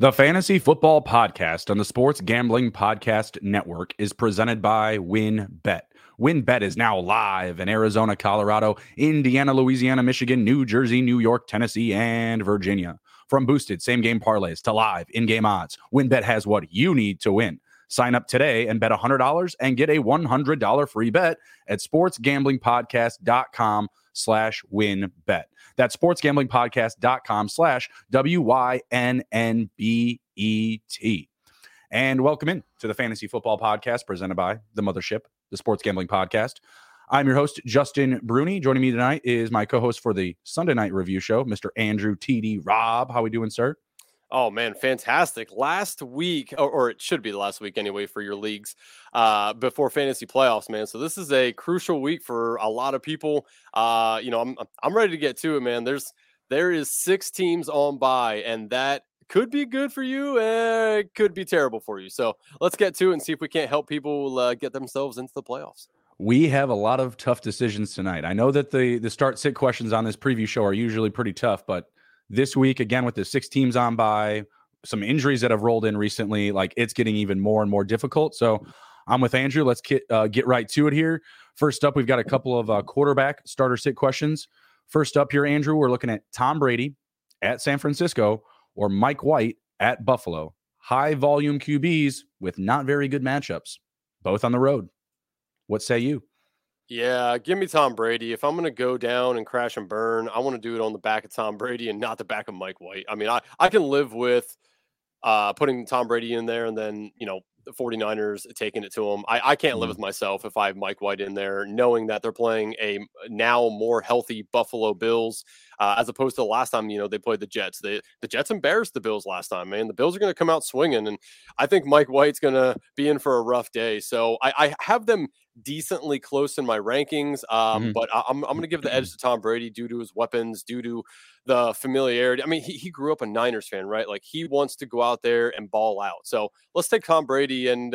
The Fantasy Football Podcast on the Sports Gambling Podcast Network is presented by WinBet. WinBet is now live in Arizona, Colorado, Indiana, Louisiana, Michigan, New Jersey, New York, Tennessee, and Virginia. From boosted same-game parlays to live in-game odds, WinBet has what you need to win. Sign up today and bet $100 and get a $100 free bet at sportsgamblingpodcast.com/WinBet. That's sportsgamblingpodcast.com/WYNNBET. And welcome in to the Fantasy Football Podcast presented by the Mothership, the Sports Gambling Podcast. I'm your host, Justin Bruni. Joining me tonight is my co-host for the Sunday Night Review Show, Mr. Andrew T.D. Robb. How we doing, sir? Oh, man, fantastic. Last week, or it should be last week anyway for your leagues, before fantasy playoffs, man. So this is a crucial week for a lot of people. I'm ready to get to it, man. There is six teams on bye, and that could be good for you. It could be terrible for you. So let's get to it and see if we can't help people get themselves into the playoffs. We have a lot of tough decisions tonight. I know that the start-sit questions on this preview show are usually pretty tough, but this week, again, with the six teams on by, some injuries that have rolled in recently, like it's getting even more and more difficult. So I'm with Andrew. Let's get right to it here. First up, we've got a couple of quarterback starter sit questions. First up here, Andrew, we're looking at Tom Brady at San Francisco or Mike White at Buffalo. High volume QBs with not very good matchups, both on the road. What say you? Yeah, give me Tom Brady. If I'm going to go down and crash and burn, I want to do it on the back of Tom Brady and not the back of Mike White. I mean, I can live with putting Tom Brady in there and then, the 49ers taking it to him. I can't live with myself if I have Mike White in there, knowing that they're playing a now more healthy Buffalo Bills as opposed to the last time, they played the Jets. The Jets embarrassed the Bills last time, man. The Bills are going to come out swinging, and I think Mike White's going to be in for a rough day. So I have them decently close in my rankings, but I'm going to give the edge to Tom Brady due to his weapons, due to the familiarity. I mean, he grew up a Niners fan, right? Like, he wants to go out there and ball out. So let's take Tom Brady and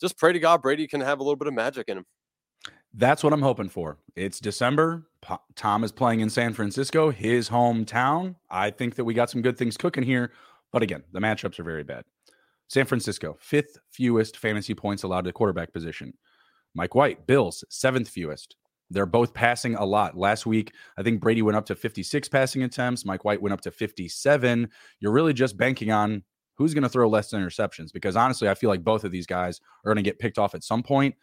just pray to God Brady can have a little bit of magic in him. That's what I'm hoping for. It's December. Tom is playing in San Francisco, his hometown. I think that we got some good things cooking here, but again, the matchups are very bad. San Francisco, fifth fewest fantasy points allowed to quarterback position. Mike White, Bills, seventh fewest. They're both passing a lot. Last week, I think Brady went up to 56 passing attempts. Mike White went up to 57. You're really just banking on who's going to throw less interceptions, because honestly, I feel like both of these guys are going to get picked off at some point.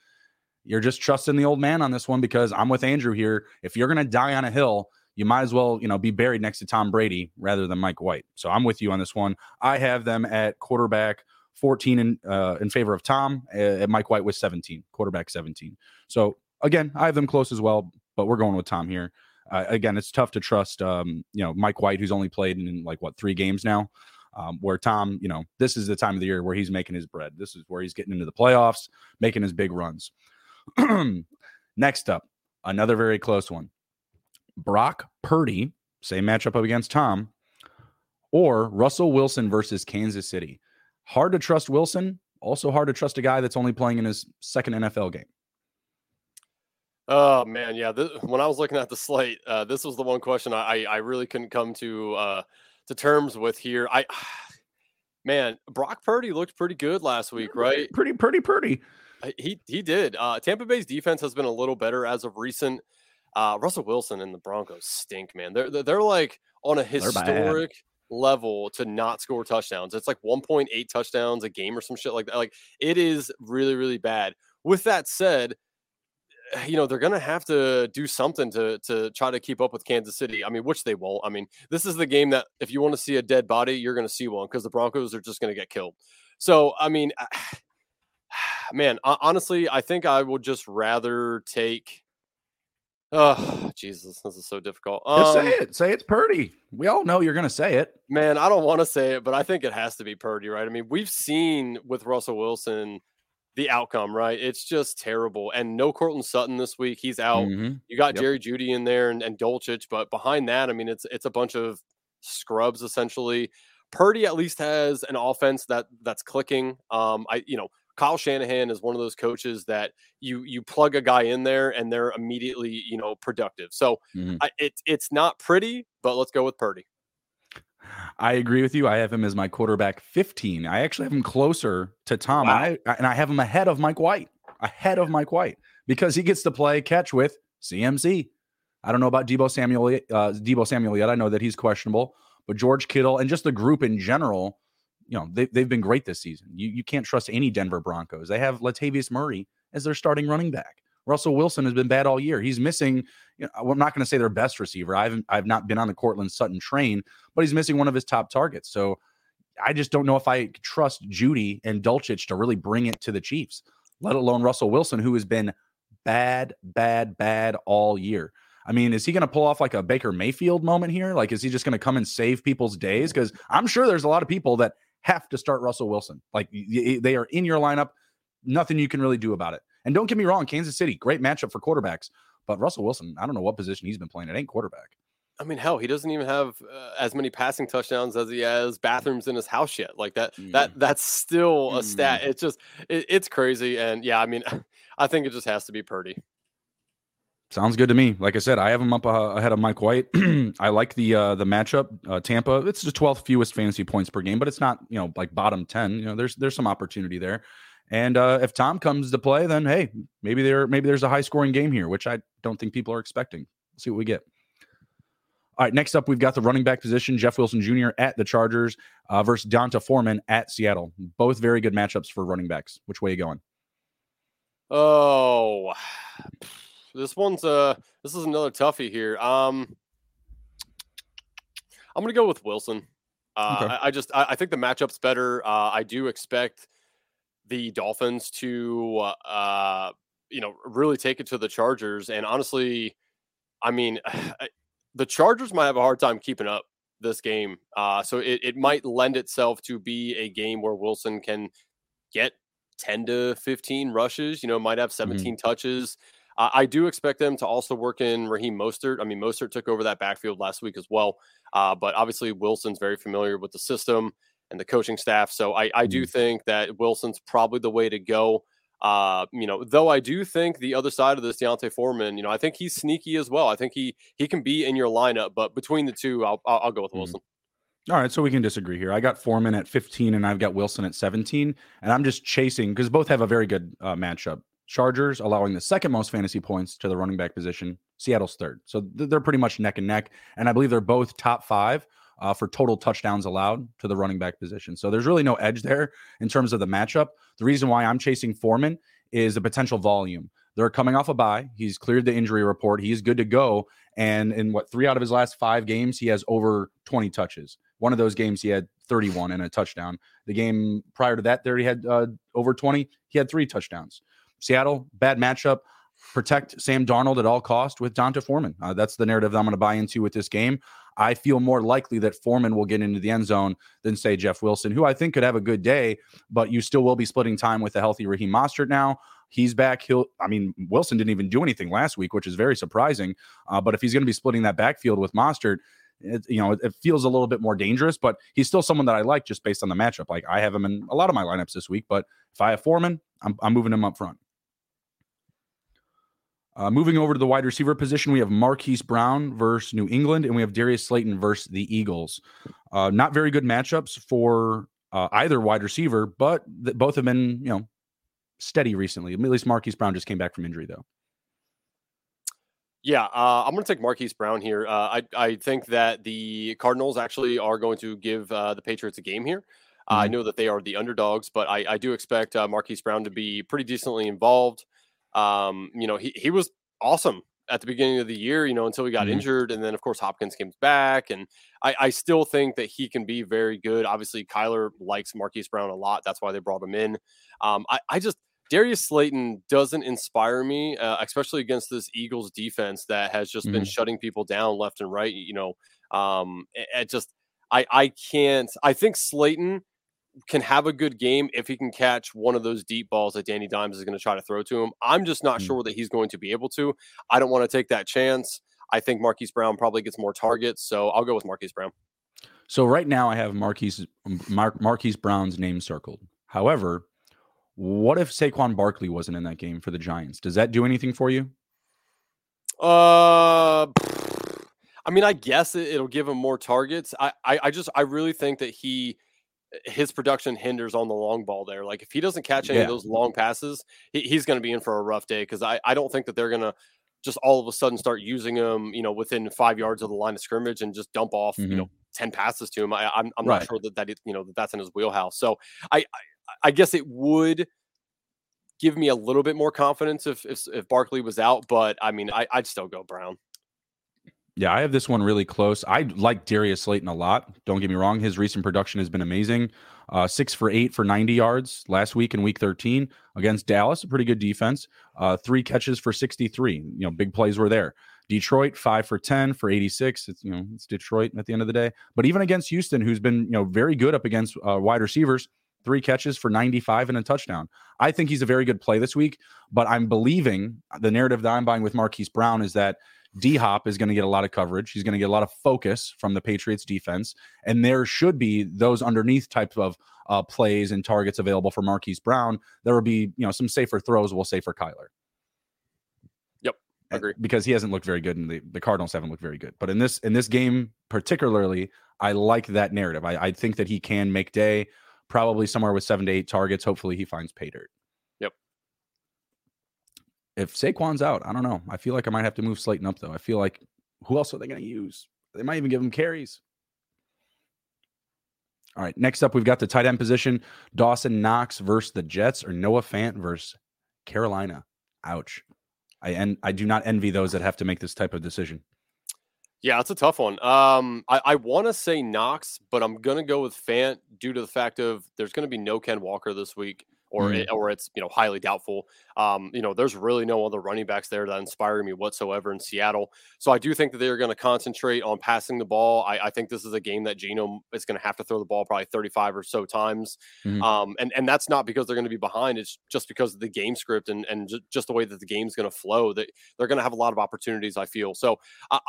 You're just trusting the old man on this one, because I'm with Andrew here. If you're going to die on a hill, you might as well, be buried next to Tom Brady rather than Mike White. So I'm with you on this one. I have them at quarterback 14 in favor of Tom, and Mike White was 17, quarterback 17. So again, I have them close as well, but we're going with Tom here. Again, it's tough to trust, Mike White, who's only played in three games now, where Tom, this is the time of the year where he's making his bread. This is where he's getting into the playoffs, making his big runs. Next up, another very close one. Brock Purdy, same matchup up against Tom, or Russell Wilson versus Kansas City. Hard to trust Wilson, also hard to trust a guy that's only playing in his second NFL game. Oh, man, yeah. When I was looking at the slate, this was the one question I really couldn't come to terms with here. Brock Purdy looked pretty good last week, right? Pretty. He did. Tampa Bay's defense has been a little better as of recent. Russell Wilson and the Broncos stink, man. They're like on a historic level to not score touchdowns. It's like 1.8 touchdowns a game or some shit like that. Like, it is really, really bad. With that said, you know, they're going to have to do something to try to keep up with Kansas City. I mean, which they won't. I mean, this is the game that if you want to see a dead body, you're going to see one because the Broncos are just going to get killed. So, I mean, man, honestly, I think I would just rather take – oh, Jesus, this is so difficult. Say it. Say it's Purdy. We all know you're going to say it. Man, I don't want to say it, but I think it has to be Purdy, right? I mean, we've seen with Russell Wilson – the outcome, right? It's just terrible. And no Cortland Sutton this week. He's out. Mm-hmm. You got Jerry Jeudy in there and Dolchich, but behind that, I mean, it's a bunch of scrubs essentially. Purdy at least has an offense that's clicking. Kyle Shanahan is one of those coaches that you plug a guy in there and they're immediately, you know, productive. So it's not pretty, but let's go with Purdy. I agree with you. I have him as my quarterback 15. I actually have him closer to Tom. Wow. And I have him ahead of Mike White because he gets to play catch with CMC. I don't know about Debo Samuel yet. I know that he's questionable, but George Kittle and just the group in general, you know, they've been great this season. You can't trust any Denver Broncos. They have Latavius Murray as their starting running back. Russell Wilson has been bad all year. He's missing, you know, I'm not going to say their best receiver. I've not been on the Cortland Sutton train, but he's missing one of his top targets. So I just don't know if I trust Jeudy and Dolchich to really bring it to the Chiefs, let alone Russell Wilson, who has been bad all year. I mean, is he going to pull off like a Baker Mayfield moment here? Like, is he just going to come and save people's days? Because I'm sure there's a lot of people that have to start Russell Wilson. Like, they are in your lineup. Nothing you can really do about it. And don't get me wrong, Kansas City, great matchup for quarterbacks. But Russell Wilson, I don't know what position he's been playing. It ain't quarterback. I mean, hell, he doesn't even have as many passing touchdowns as he has bathrooms in his house yet. Like that, that's still a stat. It's just, it's crazy. And yeah, I mean, I think it just has to be Purdy. Sounds good to me. Like I said, I have him up ahead of Mike White. I like the matchup. Tampa, it's the 12th fewest fantasy points per game, but it's not, you know, like bottom 10. You know, there's some opportunity there. And if Tom comes to play, then, hey, maybe there's a high-scoring game here, which I don't think people are expecting. Let's see what we get. All right, next up, we've got the running back position, Jeff Wilson Jr. at the Chargers versus Donta Foreman at Seattle. Both very good matchups for running backs. Which way are you going? Oh, this is another toughie here. I'm going to go with Wilson. Okay. I think the matchup's better. I do expect the Dolphins to, really take it to the Chargers. And honestly, I mean, the Chargers might have a hard time keeping up this game. So it might lend itself to be a game where Wilson can get 10 to 15 rushes, you know, might have 17 touches. I do expect them to also work in Raheem Mostert. I mean, Mostert took over that backfield last week as well. But obviously Wilson's very familiar with the system and the coaching staff. So I do think that Wilson's probably the way to go. Though I do think the other side of this, Donta Foreman, you know, I think he's sneaky as well. I think he can be in your lineup, but between the two, I'll go with Wilson. All right. So we can disagree here. I got Foreman at 15 and I've got Wilson at 17, and I'm just chasing because both have a very good matchup. Chargers allowing the second most fantasy points to the running back position, Seattle's third. So they're pretty much neck and neck. And I believe they're both top five for total touchdowns allowed to the running back position. So there's really no edge there in terms of the matchup. The reason why I'm chasing Foreman is the potential volume. They're coming off a bye. He's cleared the injury report. He's good to go. And in three out of his last five games, he has over 20 touches. One of those games, he had 31 and a touchdown. The game prior to that, there he had over 20. He had 3 touchdowns. Seattle, bad matchup. Protect Sam Darnold at all cost with Donta Foreman. That's the narrative that I'm going to buy into with this game. I feel more likely that Foreman will get into the end zone than, say, Jeff Wilson, who I think could have a good day, but you still will be splitting time with a healthy Raheem Mostert now. He's back. Wilson didn't even do anything last week, which is very surprising. But if he's going to be splitting that backfield with Mostert, it feels a little bit more dangerous, but he's still someone that I like just based on the matchup. Like, I have him in a lot of my lineups this week, but if I have Foreman, I'm moving him up front. Moving over to the wide receiver position, we have Marquise Brown versus New England, and we have Darius Slayton versus the Eagles. Not very good matchups for either wide receiver, but both have been, you know, steady recently. At least Marquise Brown just came back from injury, though. Yeah, I'm going to take Marquise Brown here. I think that the Cardinals actually are going to give the Patriots a game here. I know that they are the underdogs, but I do expect Marquise Brown to be pretty decently involved. You know, he was awesome at the beginning of the year, you know, until he got injured. And then, of course, Hopkins came back. And I still think that he can be very good. Obviously, Kyler likes Marquise Brown a lot. That's why they brought him in. I just – Darius Slayton doesn't inspire me, especially against this Eagles defense that has just been shutting people down left and right. You know, it just – I can't – I think Slayton – can have a good game if he can catch one of those deep balls that Danny Dimes is going to try to throw to him. I'm just not sure that he's going to be able to. I don't want to take that chance. I think Marquise Brown probably gets more targets, so I'll go with Marquise Brown. So right now I have Marquise Brown's name circled. However, what if Saquon Barkley wasn't in that game for the Giants? Does that do anything for you? I mean, I guess it'll give him more targets. I really think that his production hinders on the long ball there. Like if he doesn't catch any of those long passes, he's going to be in for a rough day. Cause I don't think that they're going to just all of a sudden start using him, you know, within 5 yards of the line of scrimmage and just dump off, you know, 10 passes to him. I'm not sure that is, you know, that's in his wheelhouse. So I guess it would give me a little bit more confidence if Barkley was out, but I mean, I'd still go Brown. Yeah, I have this one really close. I like Darius Slayton a lot. Don't get me wrong. His recent production has been amazing. 6 for 8 for 90 yards last week in week 13 against Dallas, a pretty good defense. 3 catches for 63. You know, big plays were there. Detroit, 5 for 10 for 86. It's, you know, it's Detroit at the end of the day. But even against Houston, who's been, you know, very good up against wide receivers, 3 catches for 95 and a touchdown. I think he's a very good play this week, but I'm believing the narrative that I'm buying with Marquise Brown is that D-Hop is going to get a lot of coverage. He's going to get a lot of focus from the Patriots defense. And there should be those underneath types of plays and targets available for Marquise Brown. There will be, you know, some safer throws, we'll say, for Kyler. Yep, I agree. Because he hasn't looked very good, and the Cardinals haven't looked very good. But in this game particularly, I like that narrative. I think that he can make day, probably somewhere with 7 to 8 targets. Hopefully he finds pay dirt. If Saquon's out, I don't know. I feel like I might have to move Slayton up, though. I feel like who else are they going to use? They might even give him carries. All right, next up, we've got the tight end position. Dawson Knox versus the Jets or Noah Fant versus Carolina. Ouch. I do not envy those that have to make this type of decision. Yeah, that's a tough one. I want to say Knox, but I'm going to go with Fant due to the fact of there's going to be no Ken Walker this week. Or it's, you know, highly doubtful. You know, there's really no other running backs there that inspire me whatsoever in Seattle. So I do think that they're going to concentrate on passing the ball. I think this is a game that Geno is going to have to throw the ball probably 35 or so times. And that's not because they're going to be behind. It's just because of the game script and just the way that the game's going to flow. They're going to have a lot of opportunities, I feel. So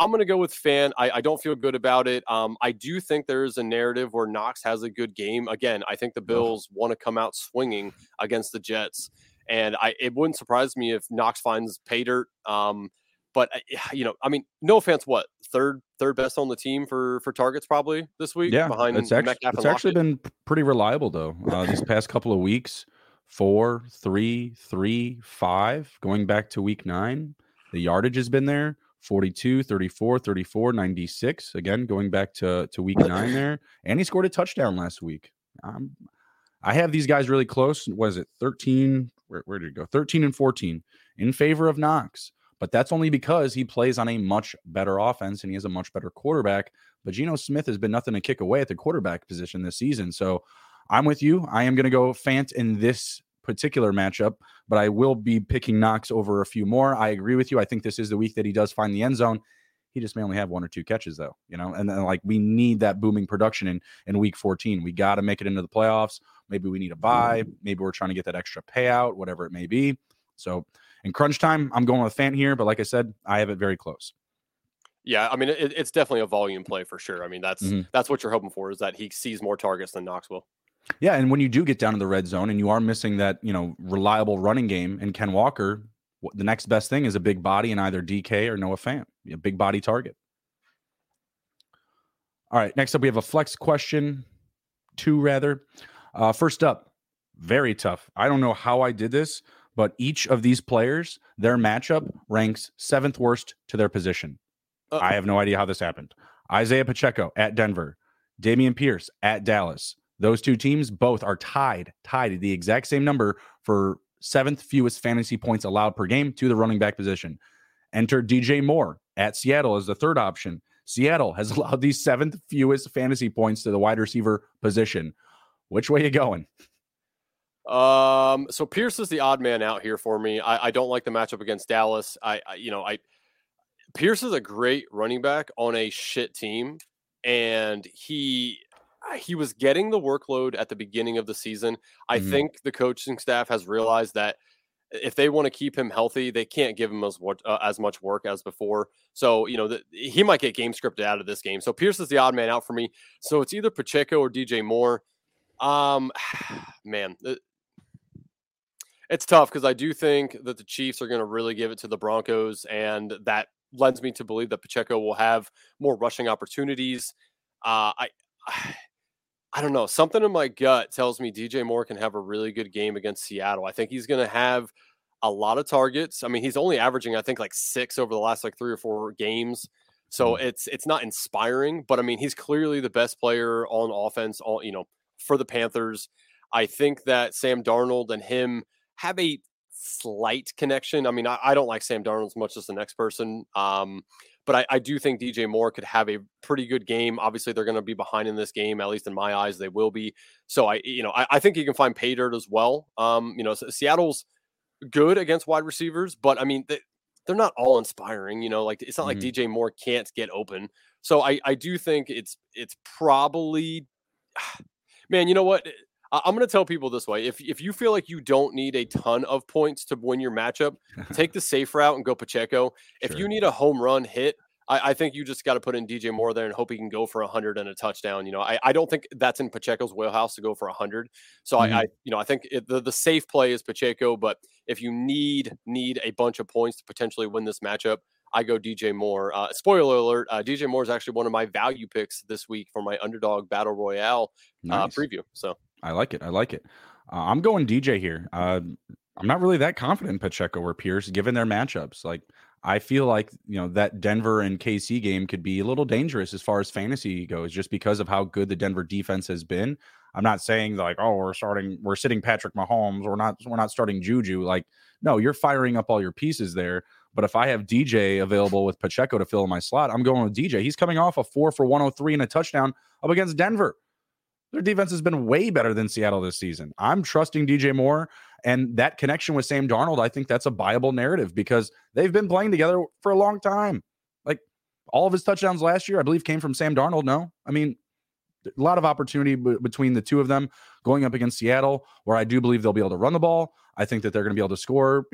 I'm going to go with Fan. I don't feel good about it. I do think there is a narrative where Knox has a good game. Again, I think the Bills want to come out swinging against the Jets, and it wouldn't surprise me if Knox finds pay dirt. But you know, I mean, no offense, what third best on the team for targets probably this week. Yeah, behind it's actually been pretty reliable though these past couple of weeks. 4, 3, 3, 5 going back to week 9. The yardage has been there. 42, 34, 34, 96. Again, going back to week 9 there, and he scored a touchdown last week. I have these guys really close. Was it 13? Where did it go? 13 and 14 in favor of Knox. But that's only because he plays on a much better offense and he has a much better quarterback. But Geno Smith has been nothing to kick away at the quarterback position this season. So I'm with you. I am going to go Fant in this particular matchup, but I will be picking Knox over a few more. I agree with you. I think this is the week that he does find the end zone. He just may only have 1 or 2 catches though, you know, and then like we need that booming production in week 14. We got to make it into the playoffs. Maybe we need a bye. Maybe we're trying to get that extra payout, whatever it may be. So in crunch time, I'm going with Fant here, but like I said, I have it very close. Yeah. I mean, it's definitely a volume play for sure. I mean, that's what you're hoping for, is that he sees more targets than Knox will. Yeah. And when you do get down to the red zone and you are missing that, you know, reliable running game and Ken Walker, the next best thing is a big body in either DK or Noah Fant, a big body target. All right, next up, we have a flex question, 2 rather. First up, very tough. I don't know how I did this, but each of these players, their matchup ranks seventh worst to their position. I have no idea how this happened. Isaiah Pacheco at Denver, Damian Pierce at Dallas. Those two teams both are tied at the exact same number for seventh fewest fantasy points allowed per game to the running back position. Enter DJ Moore at Seattle as the third option. Seattle has allowed the seventh fewest fantasy points to the wide receiver position. Which way are you going? So Pierce is the odd man out here for me. I don't like the matchup against Dallas. Pierce is a great running back on a shit team, and he was getting the workload at the beginning of the season. I think the coaching staff has realized that if they want to keep him healthy, they can't give him as much work as before. So, he might get game scripted out of this game. So Pierce is the odd man out for me. So it's either Pacheco or DJ Moore. It's tough because I do think that the Chiefs are going to really give it to the Broncos, and that lends me to believe that Pacheco will have more rushing opportunities. I don't know. Something in my gut tells me DJ Moore can have a really good game against Seattle. I think he's going to have a lot of targets. I mean, he's only averaging, I think, like six over the last like three or four games. So it's not inspiring, but I mean, he's clearly the best player on offense, for the Panthers. I think that Sam Darnold and him have a slight connection. I mean, I don't like Sam Darnold as much as the next person. But I do think DJ Moore could have a pretty good game. Obviously, they're going to be behind in this game. At least in my eyes, they will be. So I think he can find pay dirt as well. Seattle's good against wide receivers, but I mean, they're not all inspiring. It's not like DJ Moore can't get open. So I do think it's probably, man. You know what? I'm going to tell people this way. If you feel like you don't need a ton of points to win your matchup, take the safe route and go Pacheco. If you need a home run hit, I think you just got to put in DJ Moore there and hope he can go for 100 and a touchdown. I don't think that's in Pacheco's wheelhouse to go for 100. So I think the safe play is Pacheco, but if you need a bunch of points to potentially win this matchup, I go DJ Moore. Spoiler alert, DJ Moore is actually one of my value picks this week for my Underdog Battle Royale preview. So I like it. I'm going DJ here. I'm not really that confident in Pacheco or Pierce, given their matchups. Like, I feel like, that Denver and KC game could be a little dangerous as far as fantasy goes, just because of how good the Denver defense has been. I'm not saying like, oh, we're sitting Patrick Mahomes. We're not starting Juju. Like, no, you're firing up all your pieces there. But if I have DJ available with Pacheco to fill my slot, I'm going with DJ. He's coming off a 4 for 103 and a touchdown up against Denver. Their defense has been way better than Seattle this season. I'm trusting DJ Moore, and that connection with Sam Darnold, I think that's a viable narrative because they've been playing together for a long time. Like, all of his touchdowns last year, I believe, came from Sam Darnold. No, I mean, a lot of opportunity between the two of them going up against Seattle, where I do believe they'll be able to run the ball. I think that they're going to be able to score,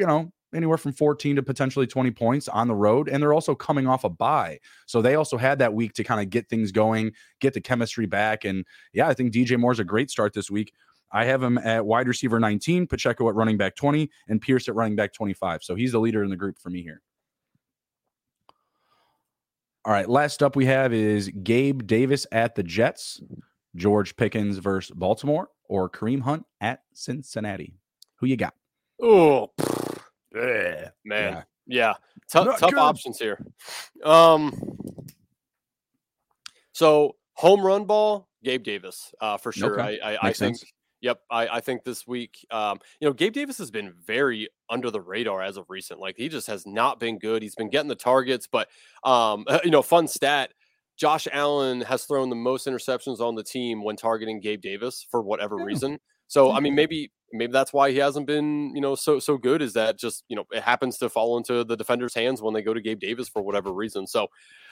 anywhere from 14 to potentially 20 points on the road. And they're also coming off a bye. So they also had that week to kind of get things going, get the chemistry back. And yeah, I think DJ Moore's a great start this week. I have him at wide receiver 19, Pacheco at running back 20, and Pierce at running back 25. So he's the leader in the group for me here. All right, last up we have is Gabe Davis at the Jets, George Pickens versus Baltimore, or Kareem Hunt at Cincinnati. Who you got? Oh, yeah, man. Yeah. Tough options here. So home run ball, Gabe Davis, for sure. Okay. I think, sense. Yep. I think this week, Gabe Davis has been very under the radar as of recent. Like, he just has not been good. He's been getting the targets, but fun stat, Josh Allen has thrown the most interceptions on the team when targeting Gabe Davis for whatever reason. So, I mean, maybe that's why he hasn't been, so good, is that just, it happens to fall into the defender's hands when they go to Gabe Davis for whatever reason. So,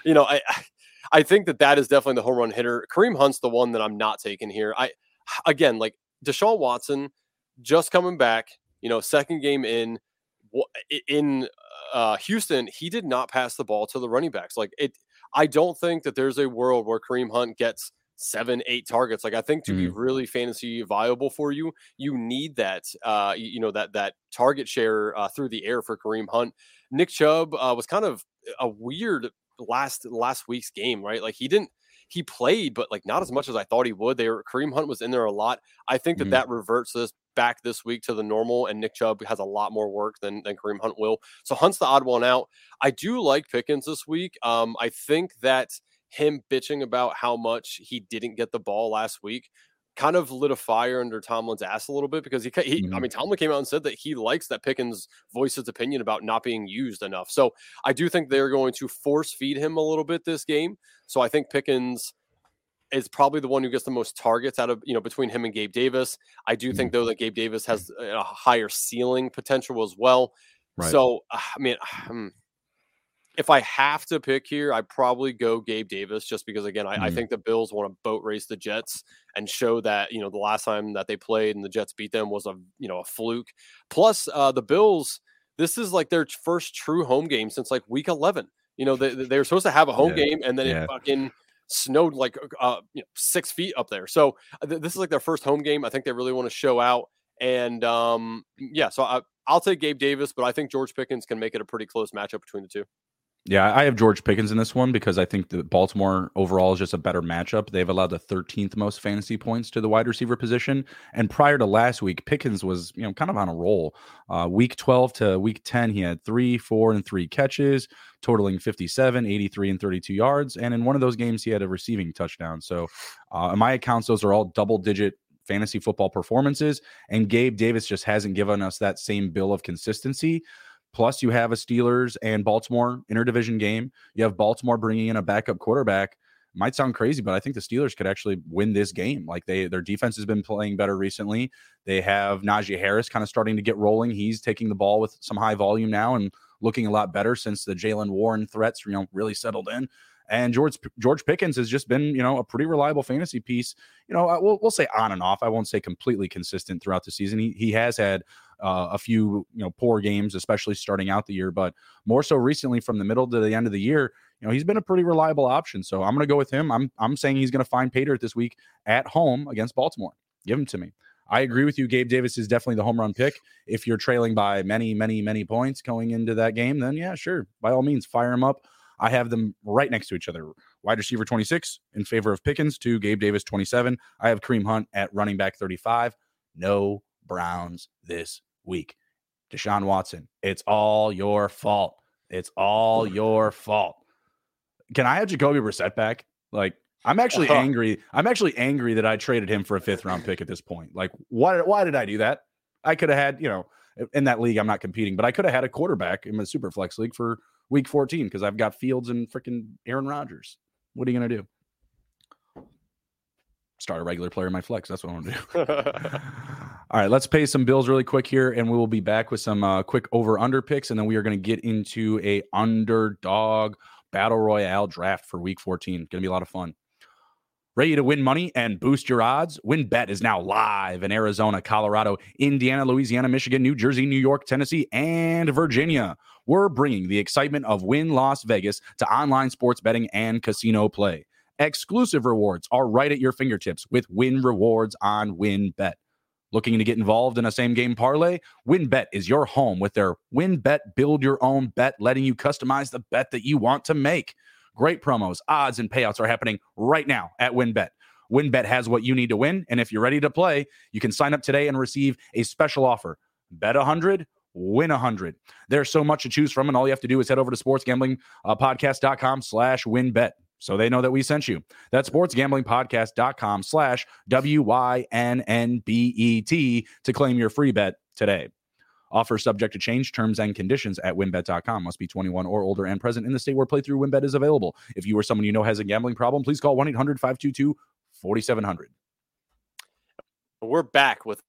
I think that is definitely the home run hitter. Kareem Hunt's the one that I'm not taking here. Again, Deshaun Watson just coming back, second game in Houston, he did not pass the ball to the running backs. Like, I don't think that there's a world where Kareem Hunt gets 7-8 targets. Like, I think to be really fantasy viable for you, you need that, that target share through the air for Kareem Hunt. Nick Chubb was kind of a weird last week's game, right? Like, he played, but like not as much as I thought he would. Kareem Hunt was in there a lot. I think that reverts this back this week to the normal, and Nick Chubb has a lot more work than Kareem Hunt will. So Hunt's the odd one out. I do like Pickens this week. I think that him bitching about how much he didn't get the ball last week kind of lit a fire under Tomlin's ass a little bit, because Tomlin came out and said that he likes that Pickens voiced his opinion about not being used enough. So I do think they're going to force feed him a little bit this game. So I think Pickens is probably the one who gets the most targets out of, between him and Gabe Davis. I do think though that Gabe Davis has a higher ceiling potential as well. Right. So, if I have to pick here, I probably go Gabe Davis, just because, again, I think the Bills want to boat race the Jets and show that, the last time that they played and the Jets beat them was a fluke. Plus the Bills, this is like their first true home game since like week 11, they were supposed to have a home game and then it fucking snowed like 6 feet up there. So this is like their first home game. I think they really want to show out. And so I'll take Gabe Davis, but I think George Pickens can make it a pretty close matchup between the two. Yeah, I have George Pickens in this one because I think that Baltimore overall is just a better matchup. They've allowed the 13th most fantasy points to the wide receiver position. And prior to last week, Pickens was, kind of on a roll. Week 12 to week 10, he had 3, 4, and 3 catches, totaling 57, 83, and 32 yards. And in one of those games, he had a receiving touchdown. So in my accounts, those are all double-digit fantasy football performances. And Gabe Davis just hasn't given us that same bill of consistency. Plus, you have a Steelers and Baltimore interdivision game. You have Baltimore bringing in a backup quarterback. Might sound crazy, but I think the Steelers could actually win this game. Like their defense has been playing better recently. They have Najee Harris kind of starting to get rolling. He's taking the ball with some high volume now and looking a lot better since the Jalen Warren threats, really settled in. And George Pickens has just been, a pretty reliable fantasy piece. We'll say on and off. I won't say completely consistent throughout the season. He has had a few, poor games, especially starting out the year, but more so recently from the middle to the end of the year, he's been a pretty reliable option. So I'm going to go with him. I'm saying he's going to find pay dirt this week at home against Baltimore. Give him to me. I agree with you. Gabe Davis is definitely the home run pick. If you're trailing by many, many, many points going into that game, then yeah, sure. By all means, fire him up. I have them right next to each other. Wide receiver 26 in favor of Pickens to Gabe Davis 27. I have Kareem Hunt at running back 35. No Browns this week. Deshaun Watson, it's all your fault. It's all your fault. Can I have Jacoby Brissett back? Like, I'm actually angry. I'm actually angry that I traded him for a 5th round pick at this point. Like, why did I do that? I could have had, in that league, I'm not competing, but I could have had a quarterback in my super flex league for Week 14, because I've got Fields and freaking Aaron Rodgers. What are you going to do? Start a regular player in my flex. That's what I'm going to do. All right, let's pay some bills really quick here, and we will be back with some quick over-under picks, and then we are going to get into a underdog battle royale draft for Week 14. Going to be a lot of fun. Ready to win money and boost your odds? WinBet is now live in Arizona, Colorado, Indiana, Louisiana, Michigan, New Jersey, New York, Tennessee, and Virginia. We're bringing the excitement of Win Las Vegas to online sports betting and casino play. Exclusive rewards are right at your fingertips with Win Rewards on WinBet. Looking to get involved in a same-game parlay? WinBet is your home with their WinBet Build Your Own Bet, letting you customize the bet that you want to make. Great promos, odds, and payouts are happening right now at WinBet. WinBet has what you need to win, and if you're ready to play, you can sign up today and receive a special offer. Bet 100, win 100. There's so much to choose from, and all you have to do is head over to sportsgamblingpodcast.com/WinBet. So they know that we sent you. That's sportsgamblingpodcast.com/WYNNBET to claim your free bet today. Offer subject to change, terms and conditions at winbet.com. Must be 21 or older and present in the state where playthrough WinBet is available. If you or someone you know has a gambling problem, please call 1-800-522-4700. We're back with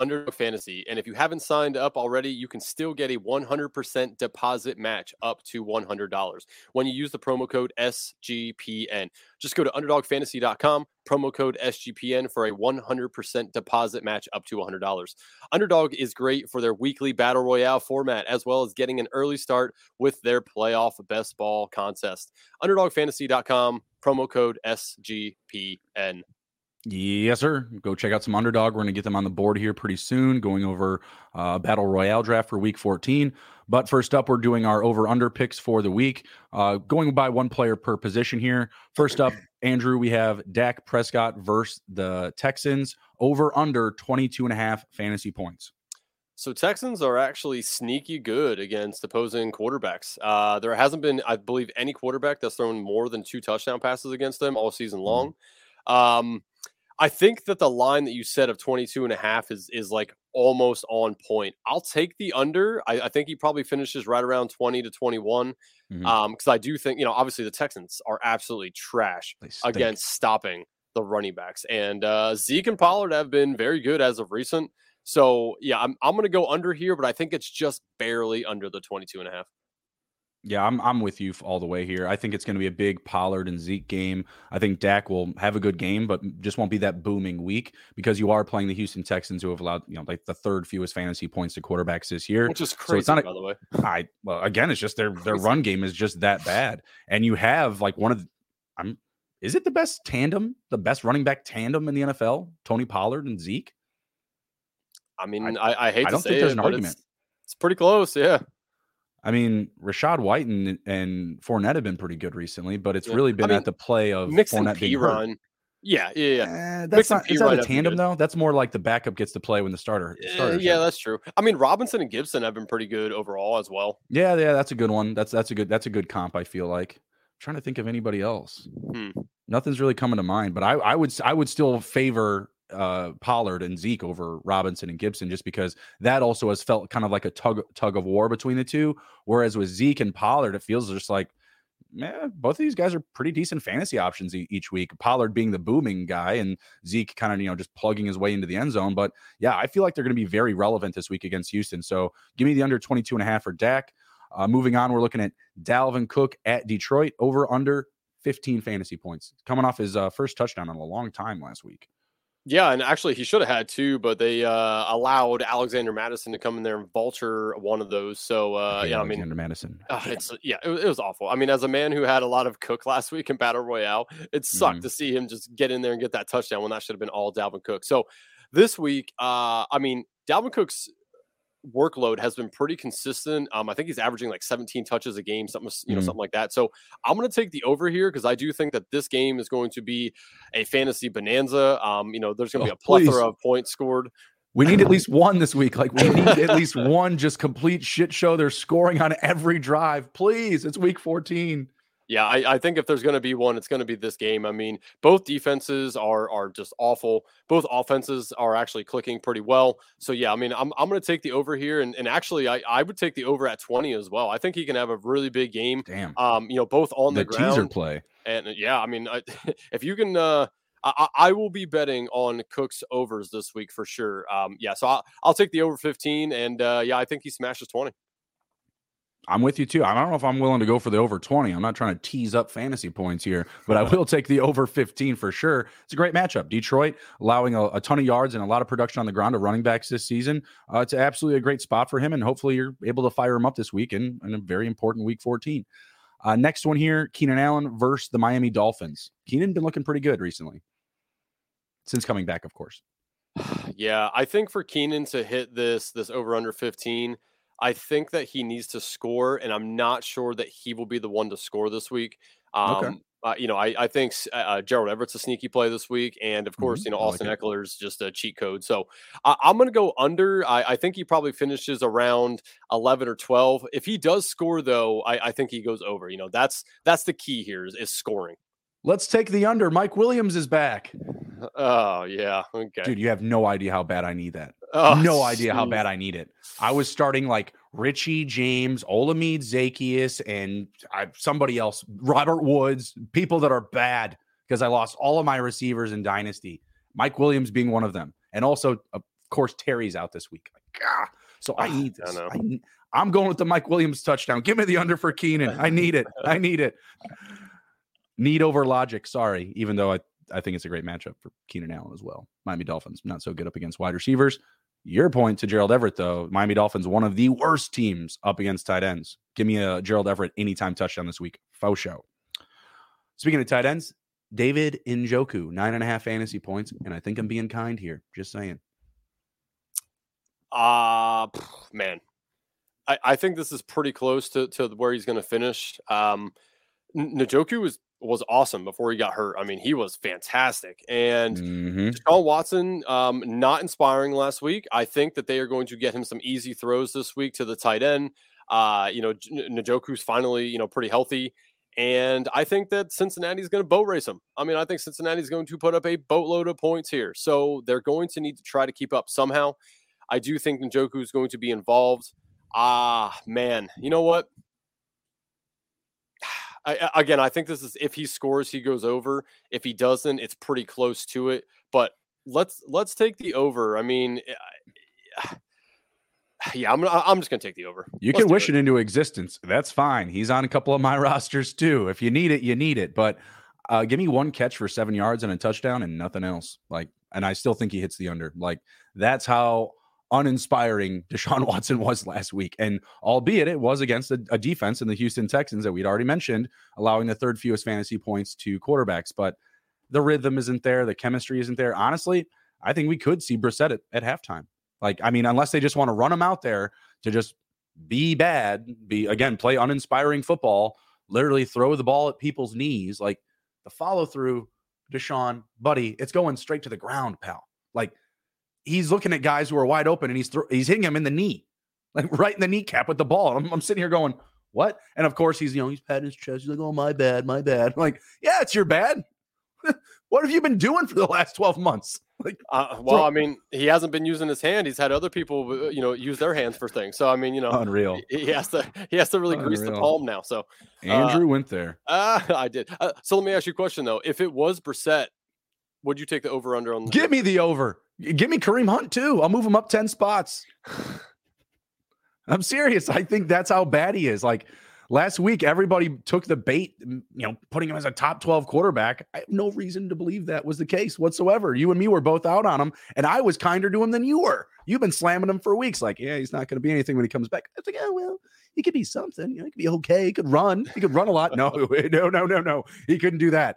Underdog Fantasy. And if you haven't signed up already, you can still get a 100% deposit match up to $100 when you use the promo code SGPN. Just go to underdogfantasy.com, promo code SGPN for a 100% deposit match up to $100. Underdog is great for their weekly battle royale format, as well as getting an early start with their playoff best ball contest. Underdogfantasy.com, promo code SGPN. Yes, sir. Go check out some Underdog. We're going to get them on the board here pretty soon, going over Battle Royale draft for week 14. But first up, we're doing our over-under picks for the week, going by one player per position here. First up, Andrew, we have Dak Prescott versus the Texans, over-under 22.5 fantasy points. So Texans are actually sneaky good against opposing quarterbacks. There hasn't been, I believe, any quarterback that's thrown more than two touchdown passes against them all season long. I think that the line that you said of 22.5 is like almost on point. I'll take the under. I think he probably finishes right around 20 to 21. Because I do think, you know, obviously the Texans are absolutely trash against stopping the running backs. And Zeke and Pollard have been very good as of recent. So, yeah, I'm going to go under here, but I think it's just barely under the 22.5. Yeah, I'm with you all the way here. I think it's going to be a big Pollard and Zeke game. I think Dak will have a good game, but just won't be that booming week because you are playing the Houston Texans, who have allowed, you know, like the third fewest fantasy points to quarterbacks this year, which is crazy. So it's not by the way. Well, again, it's just their run game is just that bad, and you have like one of the, is it the best tandem, the best running back tandem in the NFL, Tony Pollard and Zeke? I mean, I hate I don't to say think there's it, an argument. It's pretty close, yeah. I mean, Rashad White and Fournette have been pretty good recently, but it's really been at the play of Fournette being hurt. Yeah. That's not a tandem, though. That's more like the backup gets to play when the starter. Yeah, that's true. I mean, Robinson and Gibson have been pretty good overall as well. Yeah, that's a good one. That's a good comp. I feel like I'm trying to think of anybody else. Nothing's really coming to mind, but I would still favor Pollard and Zeke over Robinson and Gibson, just because that also has felt kind of like a tug of war between the two. Whereas with Zeke and Pollard, it feels just like, both of these guys are pretty decent fantasy options each week. Pollard being the booming guy and Zeke kind of, you know, just plugging his way into the end zone. But yeah, I feel like they're going to be very relevant this week against Houston. So give me the under 22.5 for Dak. Moving on, we're looking at Dalvin Cook at Detroit, over under 15 fantasy points, coming off his first touchdown in a long time last week. Yeah, and actually he should have had two, but they allowed Alexander Madison to come in there and vulture one of those. So, Alexander Madison. It was awful. I mean, as a man who had a lot of Cook last week in Battle Royale, it sucked to see him just get in there and get that touchdown when that should have been all Dalvin Cook. So this week, Dalvin Cook's workload has been pretty consistent. I think he's averaging like 17 touches a game, something like that. So I'm going to take the over here because I do think that this game is going to be a fantasy bonanza. There's going to be a plethora of points scored. We need at least one this week. Like we need at least one just complete shit show. They're scoring on every drive. Please, it's week 14. Yeah, I think if there's going to be one, it's going to be this game. I mean, both defenses are just awful. Both offenses are actually clicking pretty well. So, yeah, I mean, I'm going to take the over here. And actually, I would take the over at 20 as well. I think he can have a really big game. Damn. Both on the ground. The teaser play. And, yeah, I mean, if you can I will be betting on Cook's overs this week for sure. So I'll take the over 15. And, I think he smashes 20. I'm with you, too. I don't know if I'm willing to go for the over 20. I'm not trying to tease up fantasy points here, but I will take the over 15 for sure. It's a great matchup. Detroit allowing a ton of yards and a lot of production on the ground to running backs this season. It's absolutely a great spot for him, and hopefully you're able to fire him up this week in a very important week 14. Next one here, Keenan Allen versus the Miami Dolphins. Keenan been looking pretty good recently since coming back, of course. Yeah, I think for Keenan to hit this over under 15, I think that he needs to score, and I'm not sure that he will be the one to score this week. I think Gerald Everett's a sneaky play this week, and of course, Austin Eckler's just a cheat code. So I'm going to go under. I think he probably finishes around 11 or 12. If he does score, though, I think he goes over. That's the key here is scoring. Let's take the under. Mike Williams is back. Oh, yeah. Okay. Dude, you have no idea how bad I need that. How bad I need it. I was starting like Richie James, Olamide Zaccheaus, and somebody else, Robert Woods, people that are bad because I lost all of my receivers in Dynasty. Mike Williams being one of them. And also, of course, Terry's out this week. So I need this. I'm going with the Mike Williams touchdown. Give me the under for Keenan. I need it. Need over logic, sorry, even though I think it's a great matchup for Keenan Allen as well. Miami Dolphins, not so good up against wide receivers. Your point to Gerald Everett, though, Miami Dolphins, one of the worst teams up against tight ends. Give me a Gerald Everett anytime touchdown this week. Faux show. Speaking of tight ends, David Njoku, 9.5 fantasy points, and I think I'm being kind here. Just saying. Man. I think this is pretty close to where he's going to finish. Njoku was awesome before he got hurt. I mean, he was fantastic. And Deshaun Watson, not inspiring last week. I think that they are going to get him some easy throws this week to the tight end. Njoku's finally, pretty healthy. And I think that Cincinnati's going to boat race him. I mean, I think Cincinnati's going to put up a boatload of points here. So they're going to need to try to keep up somehow. I do think Njoku is going to be involved. Ah, man, you know what? I think this is, if he scores, he goes over. If he doesn't, it's pretty close to it. But let's take the over. I mean, yeah, I'm just going to take the over. You can wish it into existence. That's fine. He's on a couple of my rosters too. If you need it, you need it. But give me one catch for 7 yards and a touchdown and nothing else. And I still think he hits the under. That's how uninspiring Deshaun Watson was last week. And albeit it was against a defense in the Houston Texans that we'd already mentioned, allowing the third fewest fantasy points to quarterbacks. But the rhythm isn't there. The chemistry isn't there. Honestly, I think we could see Brissett at halftime. Unless they just want to run him out there to just be bad, play uninspiring football, literally throw the ball at people's knees. The follow through, Deshaun, buddy, it's going straight to the ground, pal. He's looking at guys who are wide open, and he's hitting him in the knee, right in the kneecap with the ball. I'm sitting here going, what? And of course, he's patting his chest. He's like, oh, my bad. I'm like, yeah, it's your bad. What have you been doing for the last 12 months? He hasn't been using his hand. He's had other people, use their hands for things. So, unreal. He has to really grease the palm now. So Andrew went there. I did. So let me ask you a question though. If it was Brissett, would you take the over under on? Give me the over. Give me Kareem Hunt too. I'll move him up 10 spots. I'm serious. I think that's how bad he is. Last week, everybody took the bait, putting him as a top 12 quarterback. I have no reason to believe that was the case whatsoever. You and me were both out on him, and I was kinder to him than you were. You've been slamming him for weeks. He's not going to be anything when he comes back. I was like, oh, well, he could be something. He could be okay. He could run. He could run a lot. No. He couldn't do that.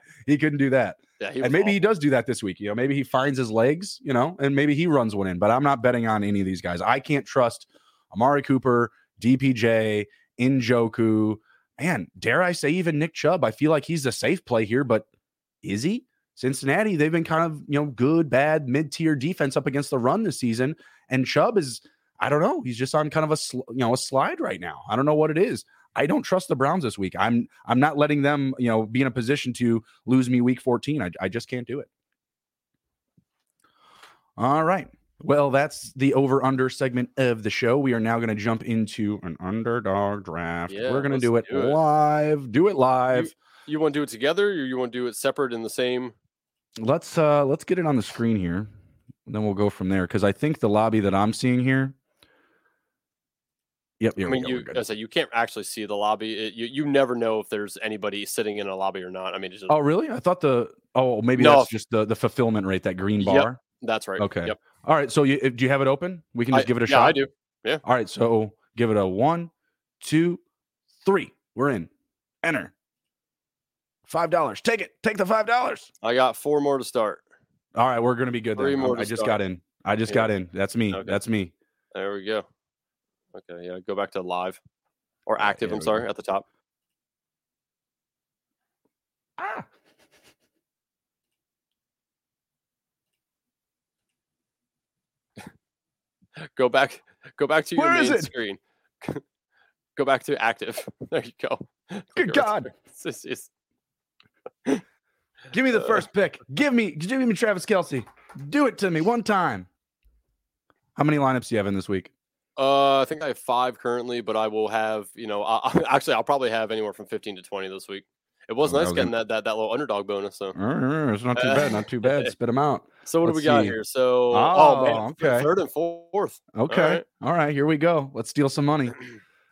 Yeah, and maybe he does do that this week. Maybe he finds his legs, and maybe he runs one in. But I'm not betting on any of these guys. I can't trust Amari Cooper, DPJ, Njoku, man, dare I say even Nick Chubb. I feel like he's a safe play here, but is he? Cincinnati, they've been kind of, good, bad, mid-tier defense up against the run this season. And Chubb is, I don't know, he's just on kind of a slide right now. I don't know what it is. I don't trust the Browns this week. I'm not letting them, be in a position to lose me week 14. I just can't do it. All right. Well, that's the over-under segment of the show. We are now going to jump into an underdog draft. Yeah, we're going to do it live. Do it live. You want to do it together, or you want to do it separate in the same? Let's get it on the screen here. Then we'll go from there, because I think the lobby that I'm seeing here. Yep. You can't actually see the lobby. You never know if there's anybody sitting in a lobby or not. I mean, oh really? I thought that's just the fulfillment rate, that green bar. Yep, that's right. Okay. Yep. All right, so do you have it open? We can just give it a shot. I do. Yeah. All right, so give it a 1, 2, 3. We're in. Enter. $5. Take it. Take the $5. I got 4 more to start. All right, we're going to be good. 3 then. More. I just got in. That's me. Okay. That's me. There we go. Okay, yeah, go back to live or active. At the top. Ah. Go back to your Where main screen. Go back to active. There you go. Good God. Give me the first pick. Give me Travis Kelce. Do it to me one time. How many lineups do you have in this week? I think I have 5 currently, but I will have, I'll probably have anywhere from 15 to 20 this week. It was nice getting that little underdog bonus. So it's not too bad. Not too bad. Spit them out. So what do we got here? So man, okay. 3rd and 4th. Okay. All right. Here we go. Let's steal some money.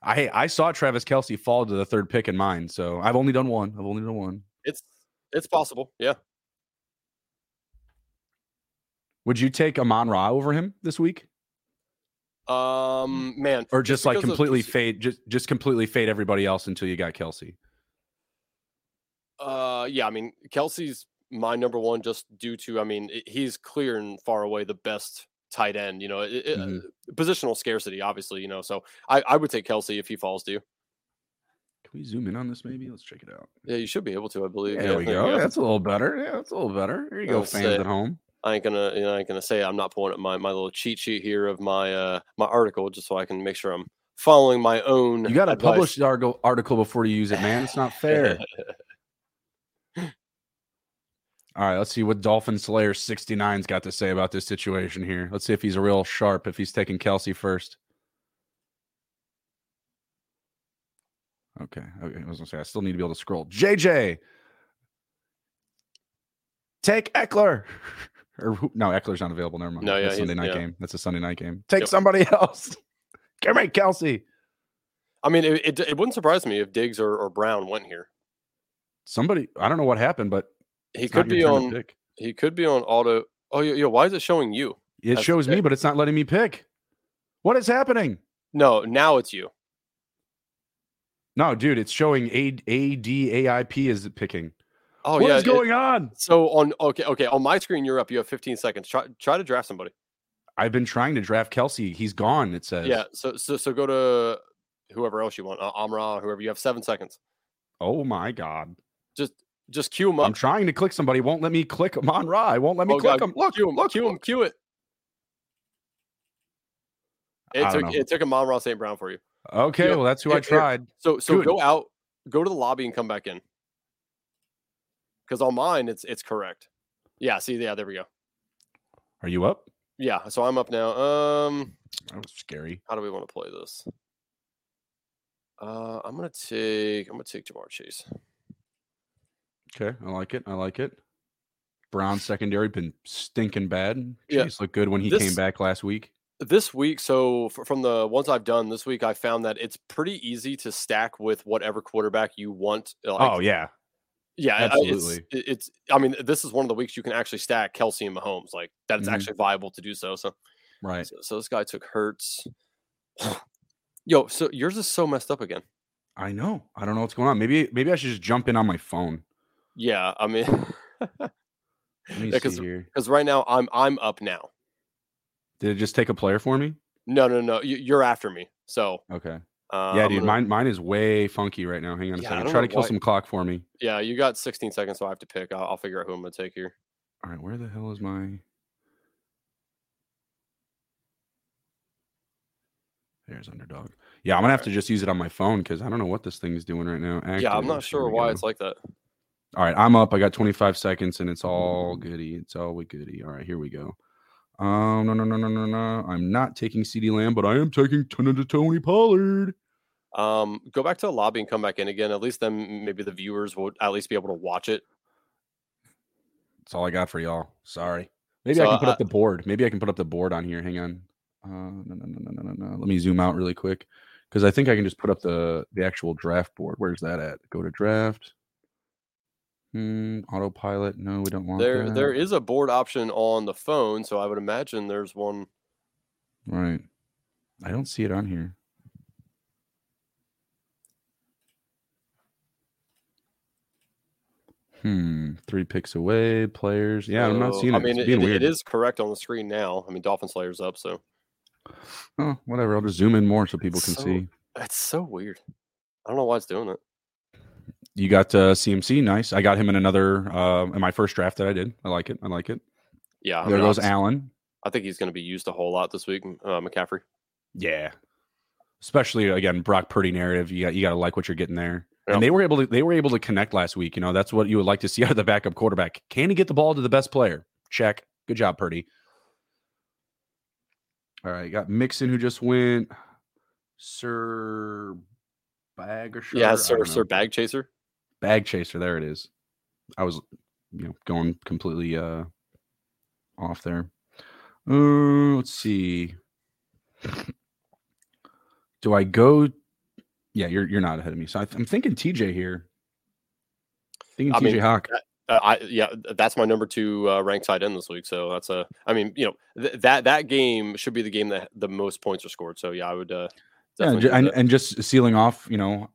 I saw Travis Kelce fall to the 3rd pick in mine. So I've only done one. It's possible. Yeah. Would you take Amon-Ra over him this week? Man. Or just completely fade everybody else until you got Kelce. Yeah, I mean, Kelsey's my number one just due to, I mean, he's clear and far away the best tight end, you know, positional scarcity, obviously, you know, so I would take Kelsey if he falls to you. Can we zoom in on this maybe? Let's check it out. Yeah, you should be able to, I believe. There we go. Yeah, that's a little better. Yeah, that's a little better. There you go, fans at home. I ain't gonna say I'm not pulling up my little cheat sheet here of my article just so I can make sure I'm following my own. You gotta publish the article before you use it, man. It's not fair. All right, let's see what Dolphin Slayer 69's got to say about this situation here. Let's see if he's a real sharp, if he's taking Kelsey first. Okay, I was going to say, I still need to be able to scroll. JJ, take Eckler. Eckler's not available. Never mind. No, yeah, That's a Sunday night game. Take somebody else. Come here, Kelsey. I mean, it wouldn't surprise me if Diggs or Brown went here. Somebody, I don't know what happened, but he could be on auto. Oh, yeah. Why is it showing you? It shows me, but it's not letting me pick. What is happening? No, now it's you. No, dude, it's showing ADAIP is picking. Oh, what is going on? So on my screen, you're up. You have 15 seconds. Try to draft somebody. I've been trying to draft Kelsey. He's gone. It says. Yeah. So go to whoever else you want. Amra, whoever. You have 7 seconds. Oh my God. Just cue him up. I'm trying to click somebody. Won't let me click Amon-Ra. It won't let me click him. Look, cue him. Cue it. It took Amon-Ra St. Brown for you. Okay, well, that's who I tried. So go out, go to the lobby, and come back in. Because on mine, it's correct. Yeah. See, there we go. Are you up? Yeah. So I'm up now. That was scary. How do we want to play this? I'm gonna take Jamar Chase. Okay, I like it. Brown's secondary been stinking bad. Chase looked good when he came back last week. This week, so from the ones I've done this week, I found that it's pretty easy to stack with whatever quarterback you want. Like, yeah, absolutely. I mean, this is one of the weeks you can actually stack Kelsey and Mahomes. Like that's actually viable to do so. So, right. So this guy took Hurts. Yo, so yours is so messed up again. I know. I don't know what's going on. Maybe I should just jump in on my phone. Yeah, I mean, because right now I'm up now. Did it just take a player for me? No. You're after me. So okay. Yeah, dude. Mine is way funky right now. Hang on a second. Try to kill some clock for me. Yeah, you got 16 seconds, so I have to pick. I'll figure out who I'm gonna take here. All right, where the hell is my? There's Underdog. Yeah, I'm gonna have to just use it on my phone because I don't know what this thing is doing right now. Active. Yeah, I'm not sure why it's like that. All right, I'm up. I got 25 seconds, and it's all goody. It's all goody. All right, here we go. No. I'm not taking CeeDee Lamb, but I am taking Tony Pollard. Go back to the lobby and come back in again. At least then maybe the viewers will at least be able to watch it. That's all I got for y'all. Sorry. Maybe I can put up the board. Maybe I can put up the board on here. Hang on. No. Let me zoom out really quick because I think I can just put up the actual draft board. Where's that at? Go to draft. Autopilot. No, we don't want that. There is a board option on the phone, so I would imagine there's one. Right. I don't see it on here. Three picks away, players. Yeah, so, I'm not seeing it. I mean, it is correct on the screen now. I mean, Dolphin Slayer's up, so. Oh, whatever. I'll just zoom in more so people can see. That's so weird. I don't know why it's doing it. You got CMC, nice. I got him in another in my first draft that I did. I like it. Yeah, there goes Allen. I think he's going to be used a whole lot this week, McCaffrey. Yeah, especially again Brock Purdy narrative. You got to like what you're getting there. Yep. And they were able to connect last week. You know that's what you would like to see out of the backup quarterback. Can he get the ball to the best player? Check. Good job, Purdy. All right, you got Mixon who just went. Sir Bag Chaser. Bag Chaser, there it is. I was, going completely off there. Let's see. Do I go? Yeah, you're not ahead of me, so I'm thinking TJ here. Hawk. That's my number 2 ranked tight end this week. So that's a. I mean, that game should be the game that the most points are scored. So yeah, I would. And just sealing off,